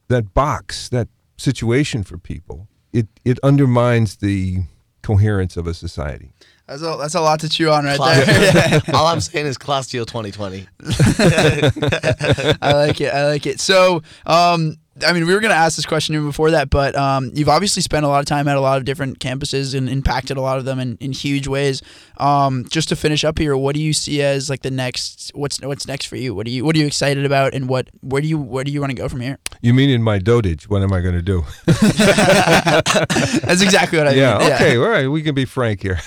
that box, that situation for people, it it undermines the coherence of a society. That's a, that's a lot to chew on right Cla- there. All I'm saying is Claude Steele twenty twenty. I like it. I like it. So, um, I mean, we were going to ask this question even before that, but um, you've obviously spent a lot of time at a lot of different campuses and impacted a lot of them in, in huge ways. Um, just to finish up here, what do you see as like the next? What's what's next for you? What do you what are you excited about, and what where do you where do you want to go from here? You mean in my dotage? What am I going to do? That's exactly what I yeah, mean. Yeah. Okay. All right. We can be frank here.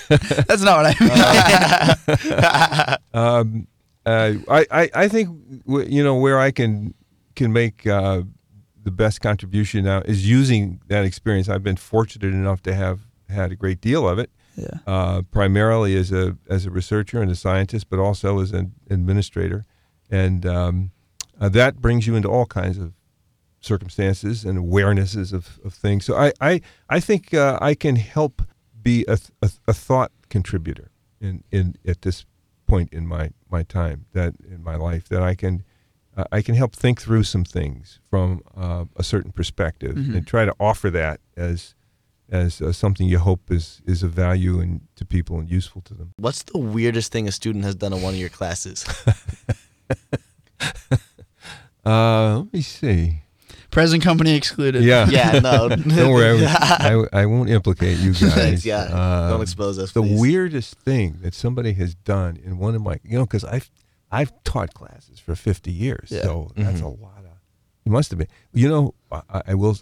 That's not what I mean. Uh, um, uh, I, I I think w- you know where I can can make. Uh, The best contribution now is using that experience. I've been fortunate enough to have had a great deal of it, yeah. uh, primarily as a as a researcher and a scientist, but also as an administrator. And um, uh, that brings you into all kinds of circumstances and awarenesses of, of things. So I I, I think uh, I can help be a, a, a thought contributor in, in at this point in my, my time that in my life that I can. Uh, I can help think through some things from uh, a certain perspective mm-hmm. and try to offer that as as uh, something you hope is is of value and to people and useful to them. What's the weirdest thing a student has done in one of your classes? uh, let me see. Present company excluded. Yeah, yeah, no. Don't worry, I, I, I won't implicate you guys. Thanks, yeah, um, don't expose us, please. The weirdest thing that somebody has done in one of my, you know, because I've, I've taught classes for fifty years, yeah. so mm-hmm. that's a lot of, it must have been. You know, I, I will,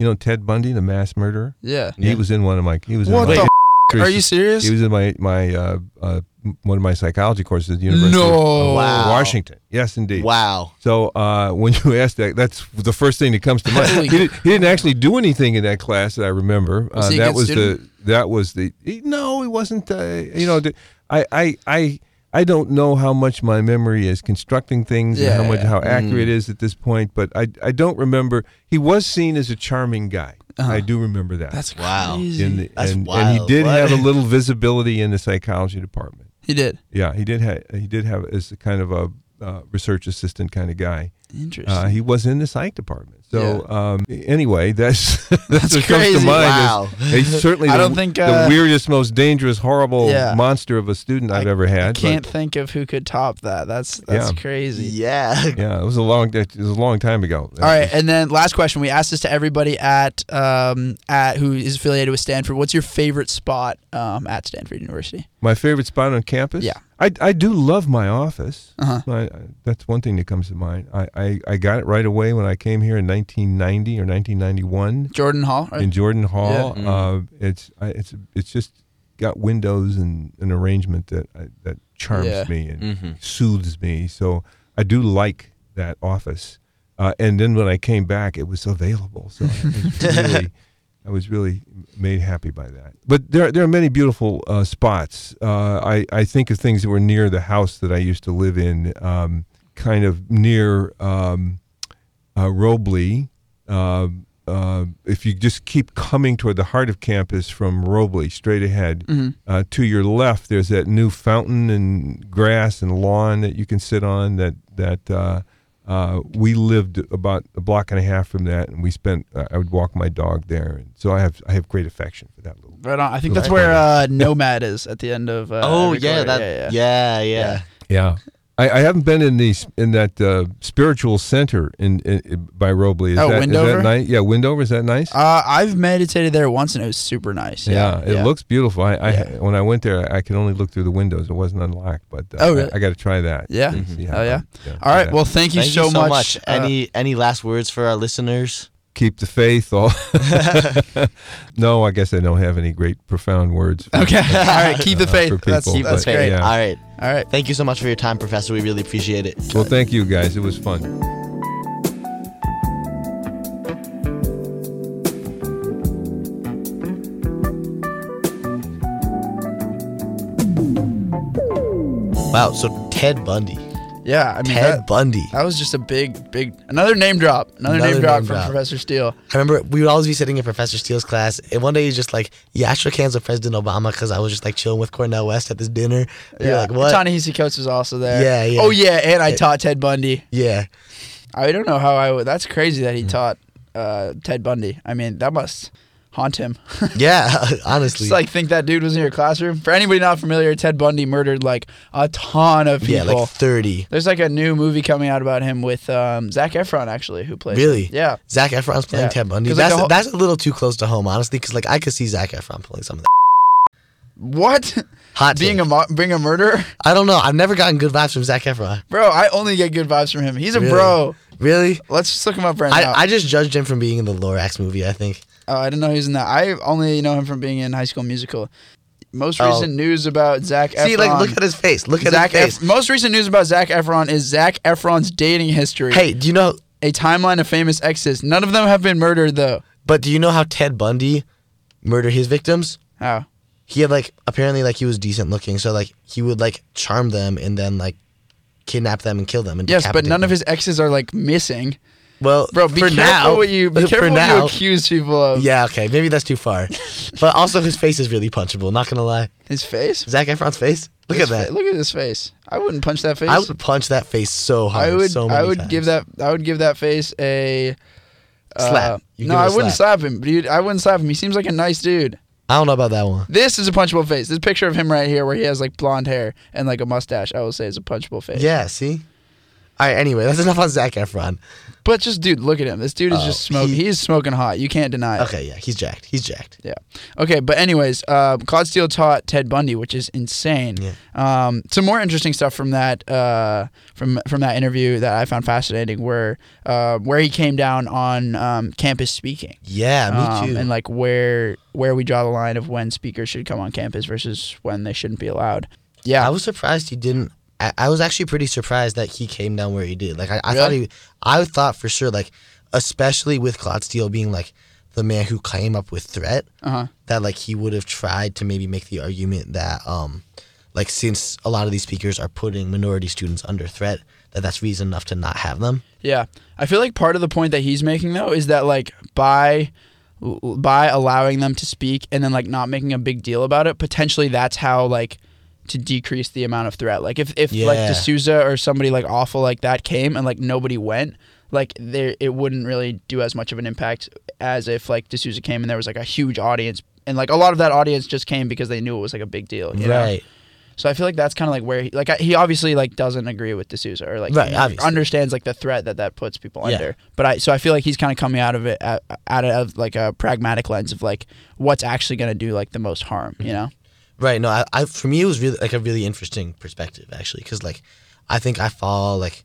you know, Ted Bundy, the mass murderer? Yeah. He yeah. was in one of my, he was what in my. What the f- Are you serious? He was in my, my uh, uh, one of my psychology courses at the University no. of wow. Washington. Yes, indeed. Wow. So uh, when you ask that, that's the first thing that comes to mind. he, did, he didn't actually do anything in that class that I remember. Was uh, he that a good was student? the that was the he, no, he wasn't. Uh, you know, I I I I don't know how much my memory is constructing things yeah, and how much how accurate mm. it is at this point. But I I don't remember. He was seen as a charming guy. Uh-huh. I do remember that. That's wow. The, that's and, wild. And he did what? have a little visibility in the psychology department. He did. Yeah, he did have. He did have as a kind of a uh, research assistant kind of guy. Interesting. Uh, he was in the psych department. So yeah. um, anyway, that's that's, that's what crazy. comes to mind. Wow. Is, certainly, I don't the, think uh, the weirdest, most dangerous, horrible yeah. monster of a student I've I, ever had. I can't but, think of who could top that. That's that's yeah. crazy. Yeah. Yeah. It was a long. It was a long time ago. All right, and then last question. We asked this to everybody at um, at who is affiliated with Stanford. What's your favorite spot um, at Stanford University? My favorite spot on campus? Yeah. I, I do love my office. Uh-huh. I, that's one thing that comes to mind. I, I, I got it right away when I came here in nineteen ninety or nineteen ninety-one. Jordan Hall, right? In Jordan Hall. Yeah. Mm-hmm. Uh, it's I, it's it's just got windows and an arrangement that I, that charms yeah. me and mm-hmm. soothes me. So I do like that office. Uh, and then when I came back, it was available. So it was really... I was really made happy by that. But there, there are many beautiful uh, spots. Uh, I, I think of things that were near the house that I used to live in, um, kind of near um, uh, Robley. Uh, uh, if you just keep coming toward the heart of campus from Robley, straight ahead, mm-hmm. uh, to your left, there's that new fountain and grass and lawn that you can sit on that, that uh, Uh, we lived about a block and a half from that, and we spent. Uh, I would walk my dog there, and so I have I have great affection for that little. Right on. I think that's where uh, Nomad is at the end of. Uh, oh yeah, that, yeah, yeah, yeah, yeah. yeah. I, I haven't been in the in that uh, spiritual center in, in, in by Robley. Is oh, that, Windover. Is that nice? Yeah, Windover. Is that nice? Uh, I've meditated there once, and it was super nice. Yeah, yeah it yeah. looks beautiful. I, I yeah. when I went there, I could only look through the windows. It wasn't unlocked, but uh, oh, really? I, I got to try that. Yeah. Mm-hmm. Oh yeah. yeah. All right. Yeah. Well, thank you, thank so, you so much. much. Uh, any any last words for our listeners? Keep the faith. All. No, I guess I don't have any great, profound words. For, okay. Uh, all right. Keep the faith. Uh, people, that's keep the faith. Yeah. All right. All right. Thank you so much for your time, Professor. We really appreciate it. Well, thank you, guys. It was fun. Wow. So Ted Bundy. Yeah, I mean, Ted that, Bundy. That was just a big, big, another name drop. Another, another name drop name from drop. Professor Steele. I remember we would always be sitting in Professor Steele's class, and one day he's just like, yeah, I shook hands with President Obama because I was just like chilling with Cornel West at this dinner. Yeah, you're like, what? Ta-Nehisi Coates was also there. Yeah, yeah. Oh, yeah, and I it, taught Ted Bundy. Yeah. I don't know how I would, that's crazy that he mm-hmm. taught uh, Ted Bundy. I mean, that must haunt him. Yeah, honestly. Just like think that dude was in your classroom. For anybody not familiar, Ted Bundy murdered like a ton of people. Yeah, like thirty. There's like a new movie coming out about him with um, Zac Efron actually, who plays. Really? Him. Yeah. Zac Efron's playing yeah. Ted Bundy. That's, like, whole- that's a little too close to home, honestly, because like I could see Zac Efron playing some of that. What? Hot being take. a being a murderer? I don't know. I've never gotten good vibes from Zac Efron. Bro, I only get good vibes from him. He's a really? bro. Really? Let's just look him up right I, now. I just judged him from being in the Lorax movie, I think. Oh, I didn't know he was in that. I only know him from being in High School Musical. Most oh. recent news about Zac Efron. See, like, look at his face. Look at Zac his face. Ef- Most recent news about Zac Efron is Zac Efron's dating history. Hey, do you know... A timeline of famous exes. None of them have been murdered, though. But do you know how Ted Bundy murdered his victims? How? He had, like... Apparently, like, he was decent looking, so, like, he would, like, charm them and then, like, kidnap them and kill them and yes, but none them. of his exes are, like, missing... Well, bro, be for careful now, what you be careful what now, you accuse people of. Yeah, okay, maybe that's too far. But also, his face is really punchable. Not gonna lie. His face? Zac Efron's face. Look his at that. Fa- look at his face. I wouldn't punch that face. I would punch that face so hard. I would. So many I would times. give that. I would give that face a. Slap. Uh, no, I slap. wouldn't slap him, dude. I wouldn't slap him. He seems like a nice dude. I don't know about that one. This is a punchable face. This picture of him right here where he has like blonde hair and like a mustache, I will say is a punchable face. Yeah, see? All right, anyway, that's enough on Zac Efron. But just, dude, look at him. This dude is oh, just smoking. He, he's smoking hot. You can't deny it. Okay, yeah, he's jacked. He's jacked. Yeah. Okay, but anyways, uh, Claude Steele taught Ted Bundy, which is insane. Yeah. Um, some more interesting stuff from that uh, from from that interview that I found fascinating, where uh, where he came down on um, campus speaking. Yeah, me too. Um, and like where where we draw the line of when speakers should come on campus versus when they shouldn't be allowed. Yeah, I was surprised he didn't. I was actually pretty surprised that he came down where he did. Like I, I really? thought he, I thought for sure. Like especially with Claude Steele being like the man who came up with threat, uh-huh. that like he would have tried to maybe make the argument that um, like since a lot of these speakers are putting minority students under threat, that that's reason enough to not have them. Yeah, I feel like part of the point that he's making though is that like by. by allowing them to speak and then like not making a big deal about it, potentially that's how like. to decrease the amount of threat. Like if, if yeah. like D'Souza or somebody like awful like that came and like nobody went, like there it wouldn't really do as much of an impact as if like D'Souza came and there was like a huge audience and like a lot of that audience just came because they knew it was like a big deal. You right. know? So I feel like that's kind of like where he, like he obviously like doesn't agree with D'Souza or like right, he understands like the threat that that puts people yeah. under. But I so I feel like he's kind of coming out of it at, out of like a pragmatic lens of like what's actually going to do like the most harm, mm-hmm. you know? Right, no, I, I for me it was really like a really interesting perspective actually, because like I think I fall like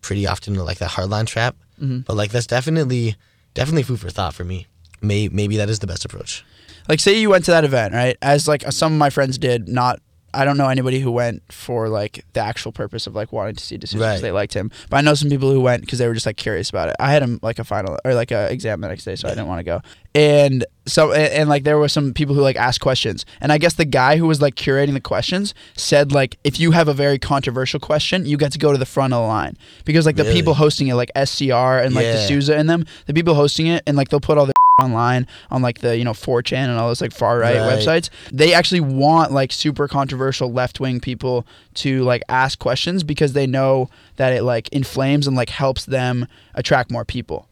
pretty often into like that hardline trap, mm-hmm. but like that's definitely definitely food for thought for me. May, maybe that is the best approach. Like, say you went to that event, right? As like some of my friends did, not I don't know anybody who went for like the actual purpose of like wanting to see D'Souza because right. they liked him, but I know some people who went because they were just like curious about it. I had a, like a final or like a exam the next day, so yeah. I didn't want to go. And so and, and like there were some people who like asked questions, and I guess the guy who was like curating the questions said like if you have a very controversial question, you get to go to the front of the line because like the really? people hosting it like S C R and like yeah. D'Souza and them, the people hosting it and like they'll put all their online on like the you know four chan and all those like far right, right websites. They actually want like super controversial left wing people to like ask questions because they know that it like inflames and like helps them attract more people.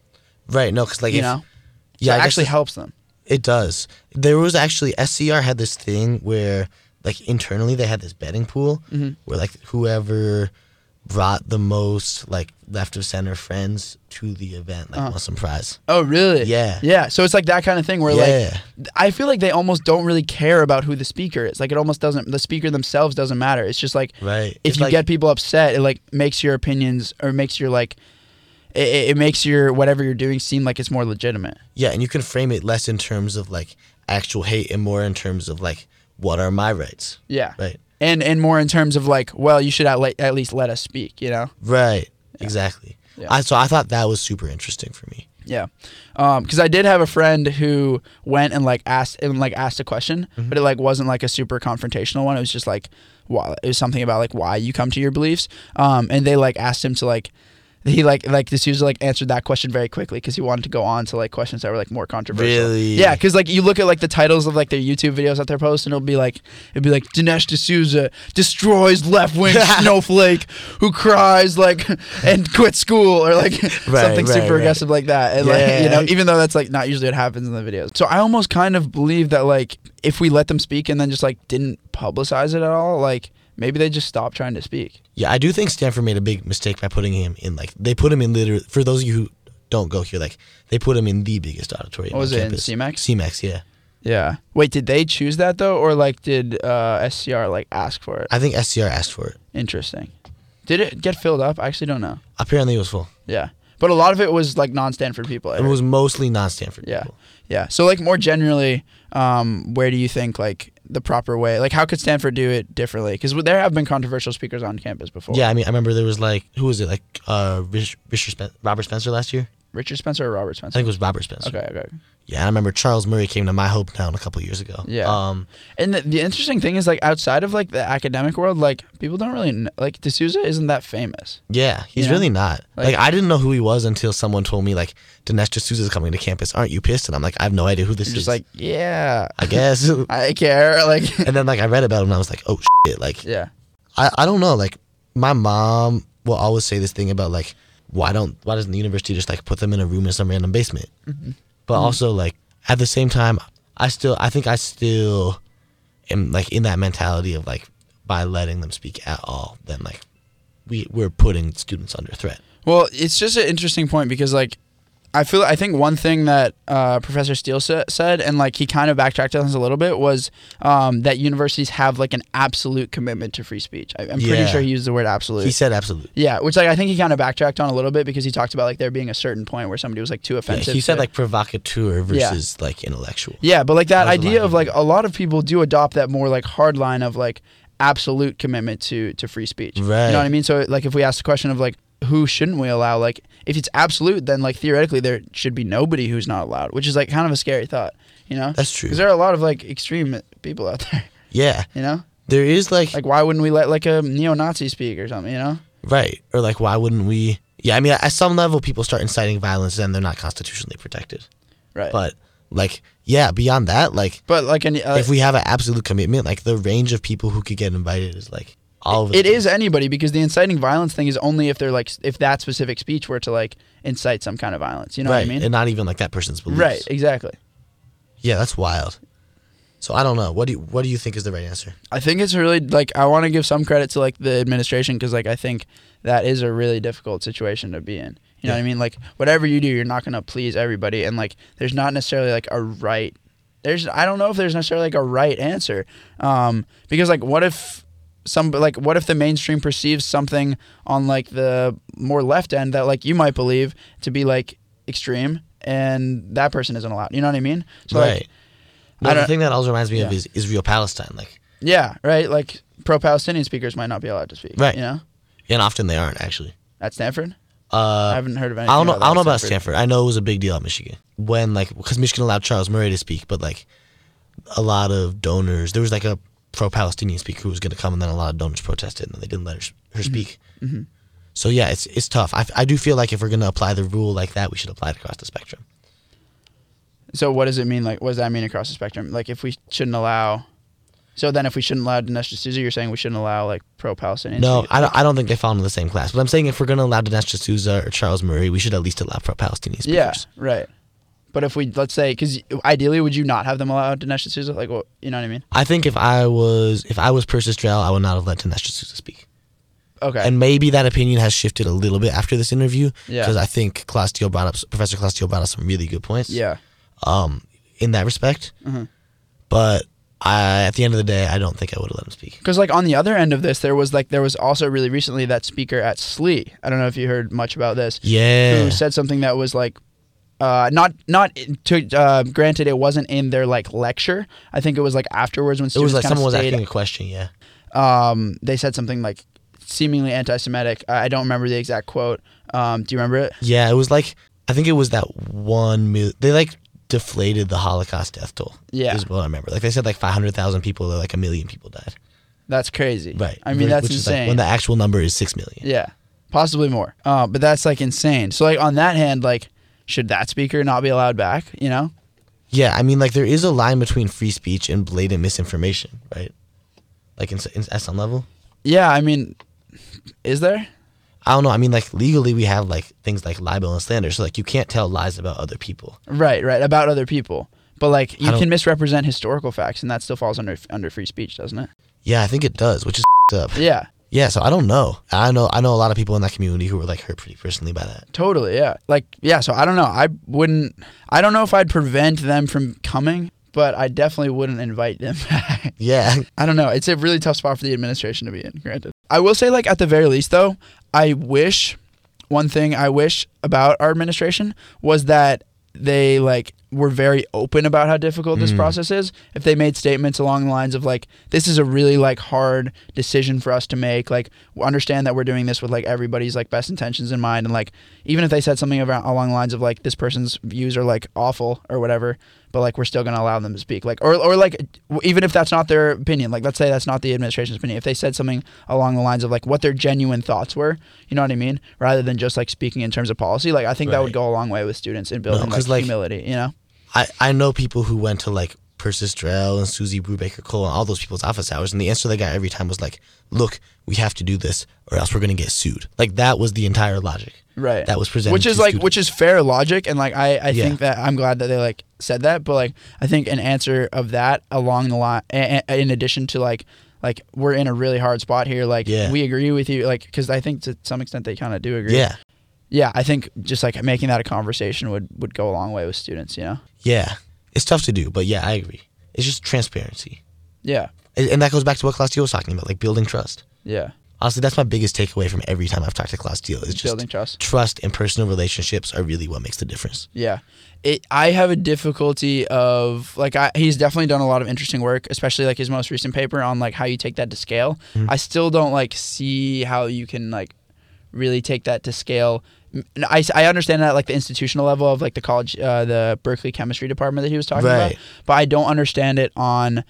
Right. No, because like you if, know. Yeah, so it actually helps them. It does. There was actually, S C R had this thing where, like, internally they had this betting pool mm-hmm. where, like, whoever brought the most, like, left of center friends to the event, like, uh-huh. won some prize. Oh, really? Yeah. Yeah. So it's, like, that kind of thing where, yeah. like, I feel like they almost don't really care about who the speaker is. Like, it almost doesn't, the speaker themselves doesn't matter. It's just, like, right. if it's you like, get people upset, it, like, makes your opinions or makes your, like, It, it makes your whatever you're doing seem like it's more legitimate. Yeah, and you can frame it less in terms of like actual hate and more in terms of like what are my rights. Yeah. Right. And and more in terms of like, well, you should at, le- at least let us speak, you know? Right. Yeah. Exactly. Yeah. I, so I thought that was super interesting for me. Yeah, because um, I did have a friend who went and like asked and like asked a question, mm-hmm. but it like wasn't like a super confrontational one. It was just like why, it was something about like why you come to your beliefs, um, and they like asked him to like. He like like D'Souza like answered that question very quickly because he wanted to go on to like questions that were like more controversial. Really? Yeah, because like you look at like the titles of like their YouTube videos that they're posting, it'll be like it'll be like Dinesh D'Souza destroys left wing snowflake who cries like and quit school or like right, something right, super right. aggressive like that. And yeah. like you know, even though that's like not usually what happens in the videos. So I almost kind of believe that like if we let them speak and then just like didn't publicize it at all, like. Maybe they just stopped trying to speak. Yeah, I do think Stanford made a big mistake by putting him in, like, they put him in literally, for those of you who don't go here, like, they put him in the biggest auditorium on campus. What was it, in C MAX? C MAX, yeah. Yeah. Wait, did they choose that, though, or, like, did uh, S C R, like, ask for it? I think S C R asked for it. Interesting. Did it get filled up? I actually don't know. Apparently it was full. Yeah. But a lot of it was, like, non-Stanford people. It was mostly non-Stanford yeah. people. Yeah. So, like, more generally, um, where do you think, like, the proper way? Like, how could Stanford do it differently? Because there have been controversial speakers on campus before. Yeah, I mean, I remember there was, like, who was it? Like, uh, Rich, Richard Spen- Robert Spencer last year? Richard Spencer or Robert Spencer? I think it was Robert Spencer. Okay, okay. Yeah, I remember Charles Murray came to my Hopetown a couple years ago. Yeah. Um, and the, the interesting thing is, like, outside of, like, the academic world, like, people don't really know. Like, D'Souza isn't that famous. Yeah, he's you know? really not. Like, like, I didn't know who he was until someone told me, like, Dinesh D'Souza's coming to campus. Aren't you pissed? And I'm like, I have no idea who this is. Just like, yeah. I guess. I care. Like. And then, like, I read about him, and I was like, oh, shit. Like, yeah. I, I don't know. Like, my mom will always say this thing about, like, why don't why doesn't the university just like put them in a room in some random basement? Mm-hmm. But mm-hmm. also like at the same time, I still I think I still am like in that mentality of like by letting them speak at all, then like we we're putting students under threat. Well, it's just an interesting point because like I feel I think one thing that uh, Professor Steele sa- said, and like he kind of backtracked on us a little bit, was um, that universities have like an absolute commitment to free speech. I, I'm yeah. pretty sure he used the word absolute. He said absolute. Yeah, which like I think he kind of backtracked on a little bit because he talked about like there being a certain point where somebody was like too offensive. Yeah, he said to, like provocateur versus yeah. like intellectual. Yeah, but like that, that idea of like a lot of people do adopt that more like hard line of like absolute commitment to to free speech. Right. You know what I mean? So like if we ask the question of like, who shouldn't we allow? Like, if it's absolute, then like theoretically there should be nobody who's not allowed, which is like kind of a scary thought, you know? That's true. Because there are a lot of like extreme people out there. Yeah. You know? There is like... Like, why wouldn't we let like a neo-Nazi speak or something, you know? Right. Or like, why wouldn't we... Yeah, I mean, at some level people start inciting violence and they're not constitutionally protected. Right. But like, yeah, beyond that, like... But like... Any, uh, if we have an absolute commitment, like the range of people who could get invited is like... All it is anybody, because the inciting violence thing is only if they're like if that specific speech were to like incite some kind of violence. You know right. what I mean? And not even like that person's beliefs. Right. Exactly. Yeah, that's wild. So I don't know. What do you, what do you think is the right answer? I think it's really like I want to give some credit to like the administration because like I think that is a really difficult situation to be in. You know yeah. what I mean? Like whatever you do, you're not going to please everybody, and like there's not necessarily like a right. There's I don't know if there's necessarily like a right answer um, because like what if. Some like, what if the mainstream perceives something on like the more left end that like you might believe to be like extreme, and that person isn't allowed? You know what I mean? So, right. Like, well, I don't, the thing that always reminds me yeah. of is Israel Palestine. Like, yeah, right. Like pro-Palestinian speakers might not be allowed to speak. Right. You know, and often they aren't actually. At Stanford. Uh, I haven't heard of anything. I don't know. About I don't know about Stanford. I know it was a big deal at Michigan when like because Michigan allowed Charles Murray to speak, but like a lot of donors there was like a. pro-Palestinian speaker who was going to come, and then a lot of donors protested, and they didn't let her, her speak. Mm-hmm. So yeah, it's it's tough. I, I do feel like if we're going to apply the rule like that, we should apply it across the spectrum. So what does it mean? Like, what does that mean across the spectrum? Like, if we shouldn't allow, so then if we shouldn't allow Dinesh D'Souza, you're saying we shouldn't allow like pro-Palestinian? No, speakers? I don't. I don't think they fall into the same class. But I'm saying if we're going to allow Dinesh D'Souza or Charles Murray, we should at least allow pro-Palestinian speakers. Yeah, right. But if we, let's say, because ideally, would you not have them allow Dinesh D'Souza? Like, well, you know what I mean? I think if I was, if I was Persis Drell, I would not have let Dinesh D'Souza speak. Okay. And maybe that opinion has shifted a little bit after this interview. Yeah. Because I think Claude Steele brought up, Professor Claude Steele brought up some really good points. Yeah. Um, in that respect. Mm-hmm. But I, at the end of the day, I don't think I would have let him speak. Because, like, on the other end of this, there was, like, there was also really recently that speaker at S L E. I don't know if you heard much about this. Yeah. Who said something that was, like, Uh, not not to uh, granted it wasn't in their like lecture. I think it was like afterwards when students it was like someone was asking a question. Yeah, um, they said something like seemingly anti-Semitic. I don't remember the exact quote. Um, do you remember it? Yeah, it was like I think it was that one. Mil- they like deflated the Holocaust death toll. Yeah, is what I remember. Like they said like five hundred thousand people or like a million people died. That's crazy. Right. I mean Which that's insane. Like, when the actual number is six million. Yeah, possibly more. Uh, but that's like insane. So like on that hand, like. Should that speaker not be allowed back, you know? Yeah, I mean, like, there is a line between free speech and blatant misinformation, right? Like, in, in, at some level? Yeah, I mean, is there? I don't know. I mean, like, legally we have, like, things like libel and slander. So, like, you can't tell lies about other people. Right, right, about other people. But, like, you can misrepresent historical facts, and that still falls under under free speech, doesn't it? Yeah, I think it does, which is up. Yeah. Yeah, so I don't know. I know I know a lot of people in that community who were, like, hurt pretty personally by that. Totally, yeah. Like, yeah, so I don't know. I wouldn't... I don't know if I'd prevent them from coming, but I definitely wouldn't invite them back. Yeah. I don't know. It's a really tough spot for the administration to be in, granted. I will say, like, at the very least, though, I wish... One thing I wish about our administration was that they, like... were very open about how difficult this mm. process is. If they made statements along the lines of like, this is a really like hard decision for us to make, like understand that we're doing this with like everybody's like best intentions in mind. And like, even if they said something around, along the lines of like, this person's views are like awful or whatever, but like, we're still going to allow them to speak. Like, or, or like, even if that's not their opinion, like let's say that's not the administration's opinion. If they said something along the lines of like what their genuine thoughts were, you know what I mean? Rather than just like speaking in terms of policy. Like I think right. that would go a long way with students in building no, like, like humility, you know? I, I know people who went to, like, Persis Drell and Susie Brubaker Cole and all those people's office hours, and the answer they got every time was like, look, we have to do this or else we're going to get sued. Like, that was the entire logic. Right. That was presented. Which is to like students. Which is fair logic, and like I, I yeah. think that I'm glad that they like said that, but like I think an answer of that along the line, a- a- in addition to like like we're in a really hard spot here, like yeah. we agree with you, like, because I think to some extent they kind of do agree. Yeah. Yeah, I think just like making that a conversation would, would go a long way with students, you know? Yeah. It's tough to do, but yeah, I agree. It's just transparency. Yeah. And, and that goes back to what Claude Steele was talking about, like building trust. Yeah. Honestly, that's my biggest takeaway from every time I've talked to Claude Steele. It's just building trust. Trust and personal relationships are really what makes the difference. Yeah. It, I have a difficulty of, like, I, he's definitely done a lot of interesting work, especially, like, his most recent paper on, like, how you take that to scale. Mm-hmm. I still don't, like, see how you can, like, really take that to scale. I, I understand that, like, the institutional level of, like, the college, uh, the Berkeley chemistry department that he was talking right. about, but I don't understand it on,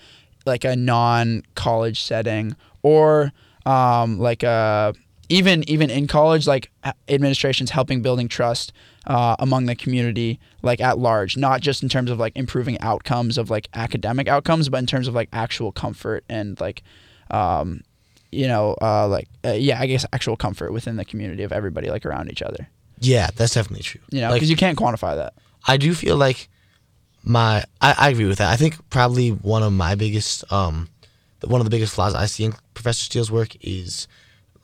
like, a non-college setting or, um, like, a, even even in college, like, administration's helping building trust uh, among the community, like, at large, not just in terms of, like, improving outcomes of, like, academic outcomes, but in terms of, like, actual comfort and, like, um you know, uh, like, uh, yeah, I guess actual comfort within the community of everybody, like, around each other. Yeah, that's definitely true. You know, because like, you can't quantify that. I do feel like my, I, I agree with that. I think probably one of my biggest, um, one of the biggest flaws I see in Professor Steele's work is,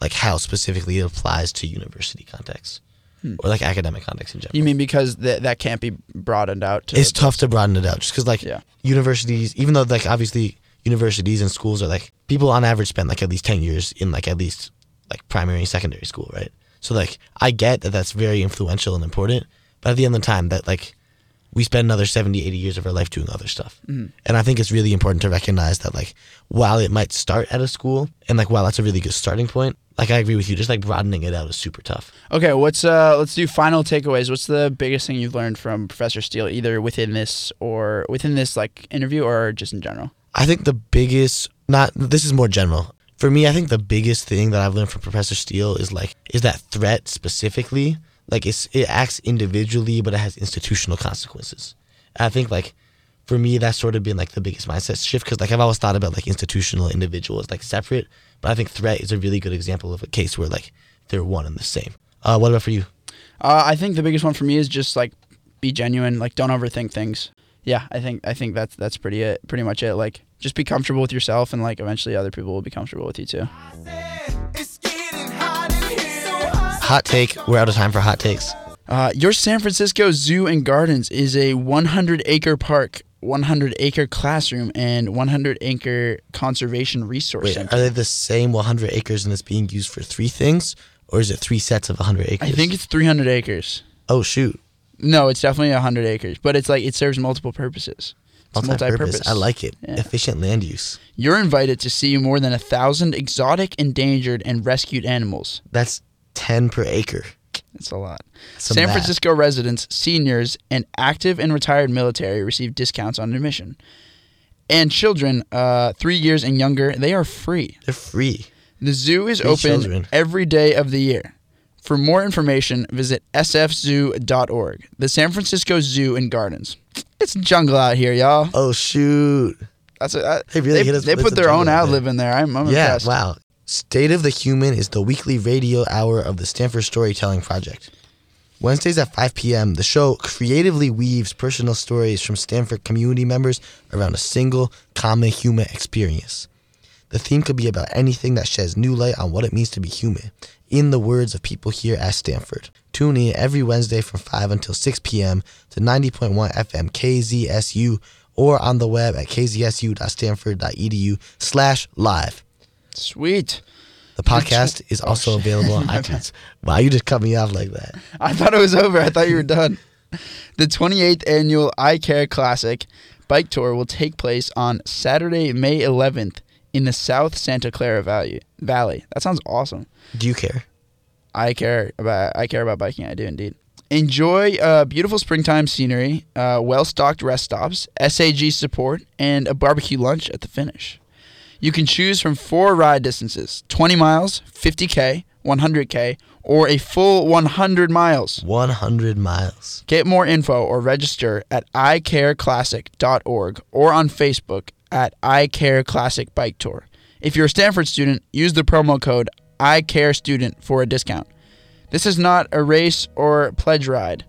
like, how specifically it applies to university context. Hmm. Or, like, academic context in general. You mean because th- that can't be broadened out to... It's the, tough to broaden it out, just because, like, yeah. universities, even though, like, obviously... universities and schools are like, people on average spend like at least ten years in like at least like primary and secondary school, right? So like I get that that's very influential and important, but at the end of the time that like we spend another seventy, eighty years of our life doing other stuff. Mm-hmm. And I think it's really important to recognize that like while it might start at a school and like while that's a really good starting point, like I agree with you, just like broadening it out is super tough. Okay, what's uh let's do final takeaways. What's the biggest thing you've learned from Professor Steele, either within this or within this like interview or just in general? I think the biggest, not, this is more general. For me, I think the biggest thing that I've learned from Professor Steele is like, is that threat specifically, like it's, it acts individually, but it has institutional consequences. And I think like, for me, that's sort of been like the biggest mindset shift, because like I've always thought about like institutional individuals like separate, but I think threat is a really good example of a case where like they're one and the same. Uh, what about for you? Uh, I think the biggest one for me is just like, be genuine, like don't overthink things. Yeah, I think I think that's that's pretty it, pretty much it. Like, just be comfortable with yourself, and like eventually other people will be comfortable with you too. Hot take. We're out of time for hot takes. Uh, your San Francisco Zoo and Gardens is a one hundred acre park, one hundred acre classroom, and one hundred acre conservation resource Wait, center. Are they the same one hundred acres, and it's being used for three things, or is it three sets of one hundred acres? I think it's three hundred acres. Oh shoot. No, it's definitely one hundred acres, but it's like it serves multiple purposes. It's multi-purpose. I like it. Yeah. Efficient land use. You're invited to see more than one thousand exotic, endangered, and rescued animals. That's ten per acre. That's a lot. Some San Francisco math. Residents, seniors, and active and retired military receive discounts on admission. And children uh, three years and younger, they are free. They're free. The zoo is free open children. every day of the year. For more information, visit s f zoo dot org. The San Francisco Zoo and Gardens. It's jungle out here, y'all. Oh, shoot. That's a, I, They, really they, hit us they put their own ad lib in there. I'm, I'm yeah, impressed. Yeah, wow. State of the Human is the weekly radio hour of the Stanford Storytelling Project. Wednesdays at five p.m., the show creatively weaves personal stories from Stanford community members around a single, common human experience. The theme could be about anything that sheds new light on what it means to be human, in the words of people here at Stanford. Tune in every Wednesday from five until six p.m. to ninety point one F M K Z S U or on the web at k z s u dot stanford dot e d u slash live. Sweet. The podcast is also oh, available on iTunes. Wow, you just cut me off like that. I thought it was over. I thought you were done. The twenty-eighth Annual I Care Classic Bike Tour will take place on Saturday, May eleventh. In the South Santa Clara Valley. Valley. That sounds awesome. Do you care? I care about I care about biking. I do indeed. Enjoy uh, beautiful springtime scenery, uh, well-stocked rest stops, S A G support, and a barbecue lunch at the finish. You can choose from four ride distances: twenty miles, fifty K, one hundred K, or a full one hundred miles. one hundred miles. Get more info or register at i care classic dot org or on Facebook at iCareClassicBikeTour. If you're a Stanford student, use the promo code iCareStudent for a discount. This is not a race or pledge ride.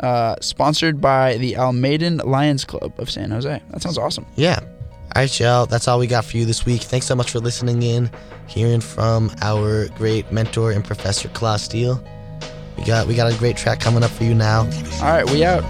Uh, sponsored by the Almaden Lions Club of San Jose. That sounds awesome. Yeah. All right, y'all. That's all we got for you this week. Thanks so much for listening in, hearing from our great mentor and professor, Claude Steele. We got we got a great track coming up for you now. All right, we out.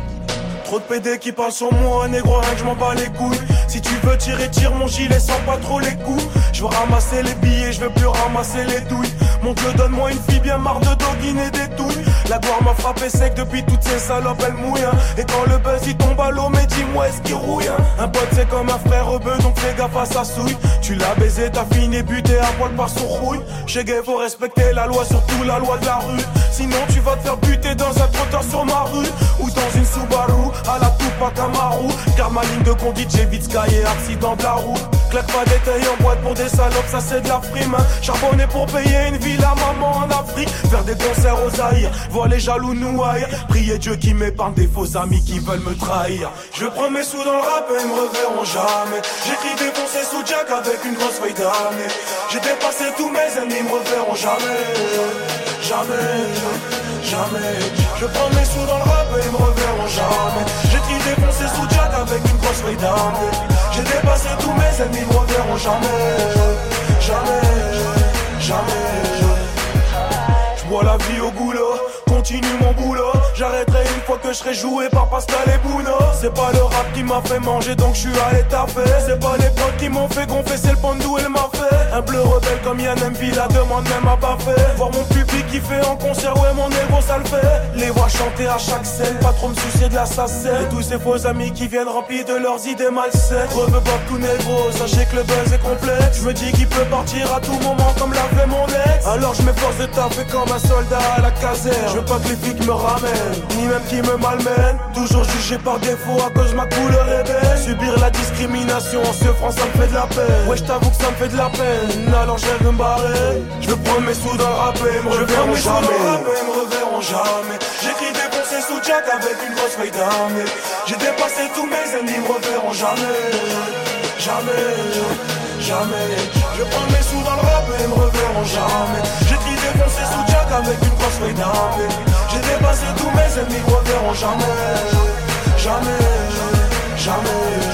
Trop de pédés qui parlent sur moi, négro, rien que je m'en bats les couilles. Si tu veux tirer, tire mon gilet sans pas trop les coups. Je veux ramasser les billets, je veux plus ramasser les douilles. Mon Dieu, donne-moi une fille bien marre de doguiner des douilles. La gloire m'a frappé sec depuis toutes ces salopes, elle mouille hein. Et quand le buzz il tombe à l'eau, mais dis-moi est-ce qu'il rouille hein. Un pote c'est comme un frère au bœuf, donc fais gaffe à sa souille. Tu l'as baisé, t'as fini buté à poil par son rouille. Chez Gay faut respecter la loi, surtout la loi de la rue. Sinon tu vas te faire buter dans un trotteur sur ma rue. Ou dans une Subaru, à la Tupac Amaru. Car ma ligne de conduite, j'ai vite sky et accident de la route. Claque pas des tailles en boîte pour des salopes, ça c'est de la frime hein. Charbonné pour payer une ville à maman en Afrique. Faire des concerts aux Zaïre, vois les jaloux nous haïr. Priez Dieu qui m'épargne des faux amis qui veulent me trahir. Je prends mes sous dans le rap et ils me reverront jamais. J'écris des pensées sous Jack avec une grosse feuille d'année. J'ai dépassé tous mes ennemis, ils me reverront jamais. Jamais, jamais. Je prends mes sous dans le rap et ils me reverront jamais. J'écris des pensées sous Jack avec une grosse feuille d'année. J'ai dépassé tous mes ennemis, ils me reverront jamais. Jamais, jamais. Je bois la vie au goulot, continue mon boulot. J'arrêterai une fois que je serai joué par Pascal et Bruno. C'est pas le rap qui m'a fait manger donc je suis allé taper. C'est pas les potes qui m'ont fait gonfler, c'est le pandou elle m'a fait. Un bleu rebelle comme Yann M P, la demande même à pas fait. Voir mon public qui fait en concert, ouais mon égo ça le fait. Les voix chanter à chaque scène, pas trop me soucier de la sacelle. Et tous ces faux amis qui viennent remplis de leurs idées malsaines. Reveux Bob tout négro, sachez que le buzz est complet. Je me dis qu'il peut partir à tout moment comme l'a fait mon ex. Alors je m'efforce de taper comme un soldat à la caserne. Je veux pas que les flics me ramènent, ni même qu'ils me malmènent. Toujours jugé par défaut à cause ma couleur est belle. Subir la discrimination en ce France ça me fait de la peine. Ouais j't'avoue que ça me fait de la peine. Alors je rêve de me barrer. J'veux prendre mes sous dans le rap et me reverront jamais. Ils me reverront jamais. J'écris des pensées sous Jack avec une grosse feuille d'année. J'ai dépassé tous mes ennemis, ils me reverront jamais. Jamais, jamais. Je prends mes sous dans le rap et ils me reverront jamais. J'écris des pensées sous Jack avec une grosse feuille d'année. J'ai dépassé tous mes ennemis, ils me reverront jamais. Jamais, jamais, jamais.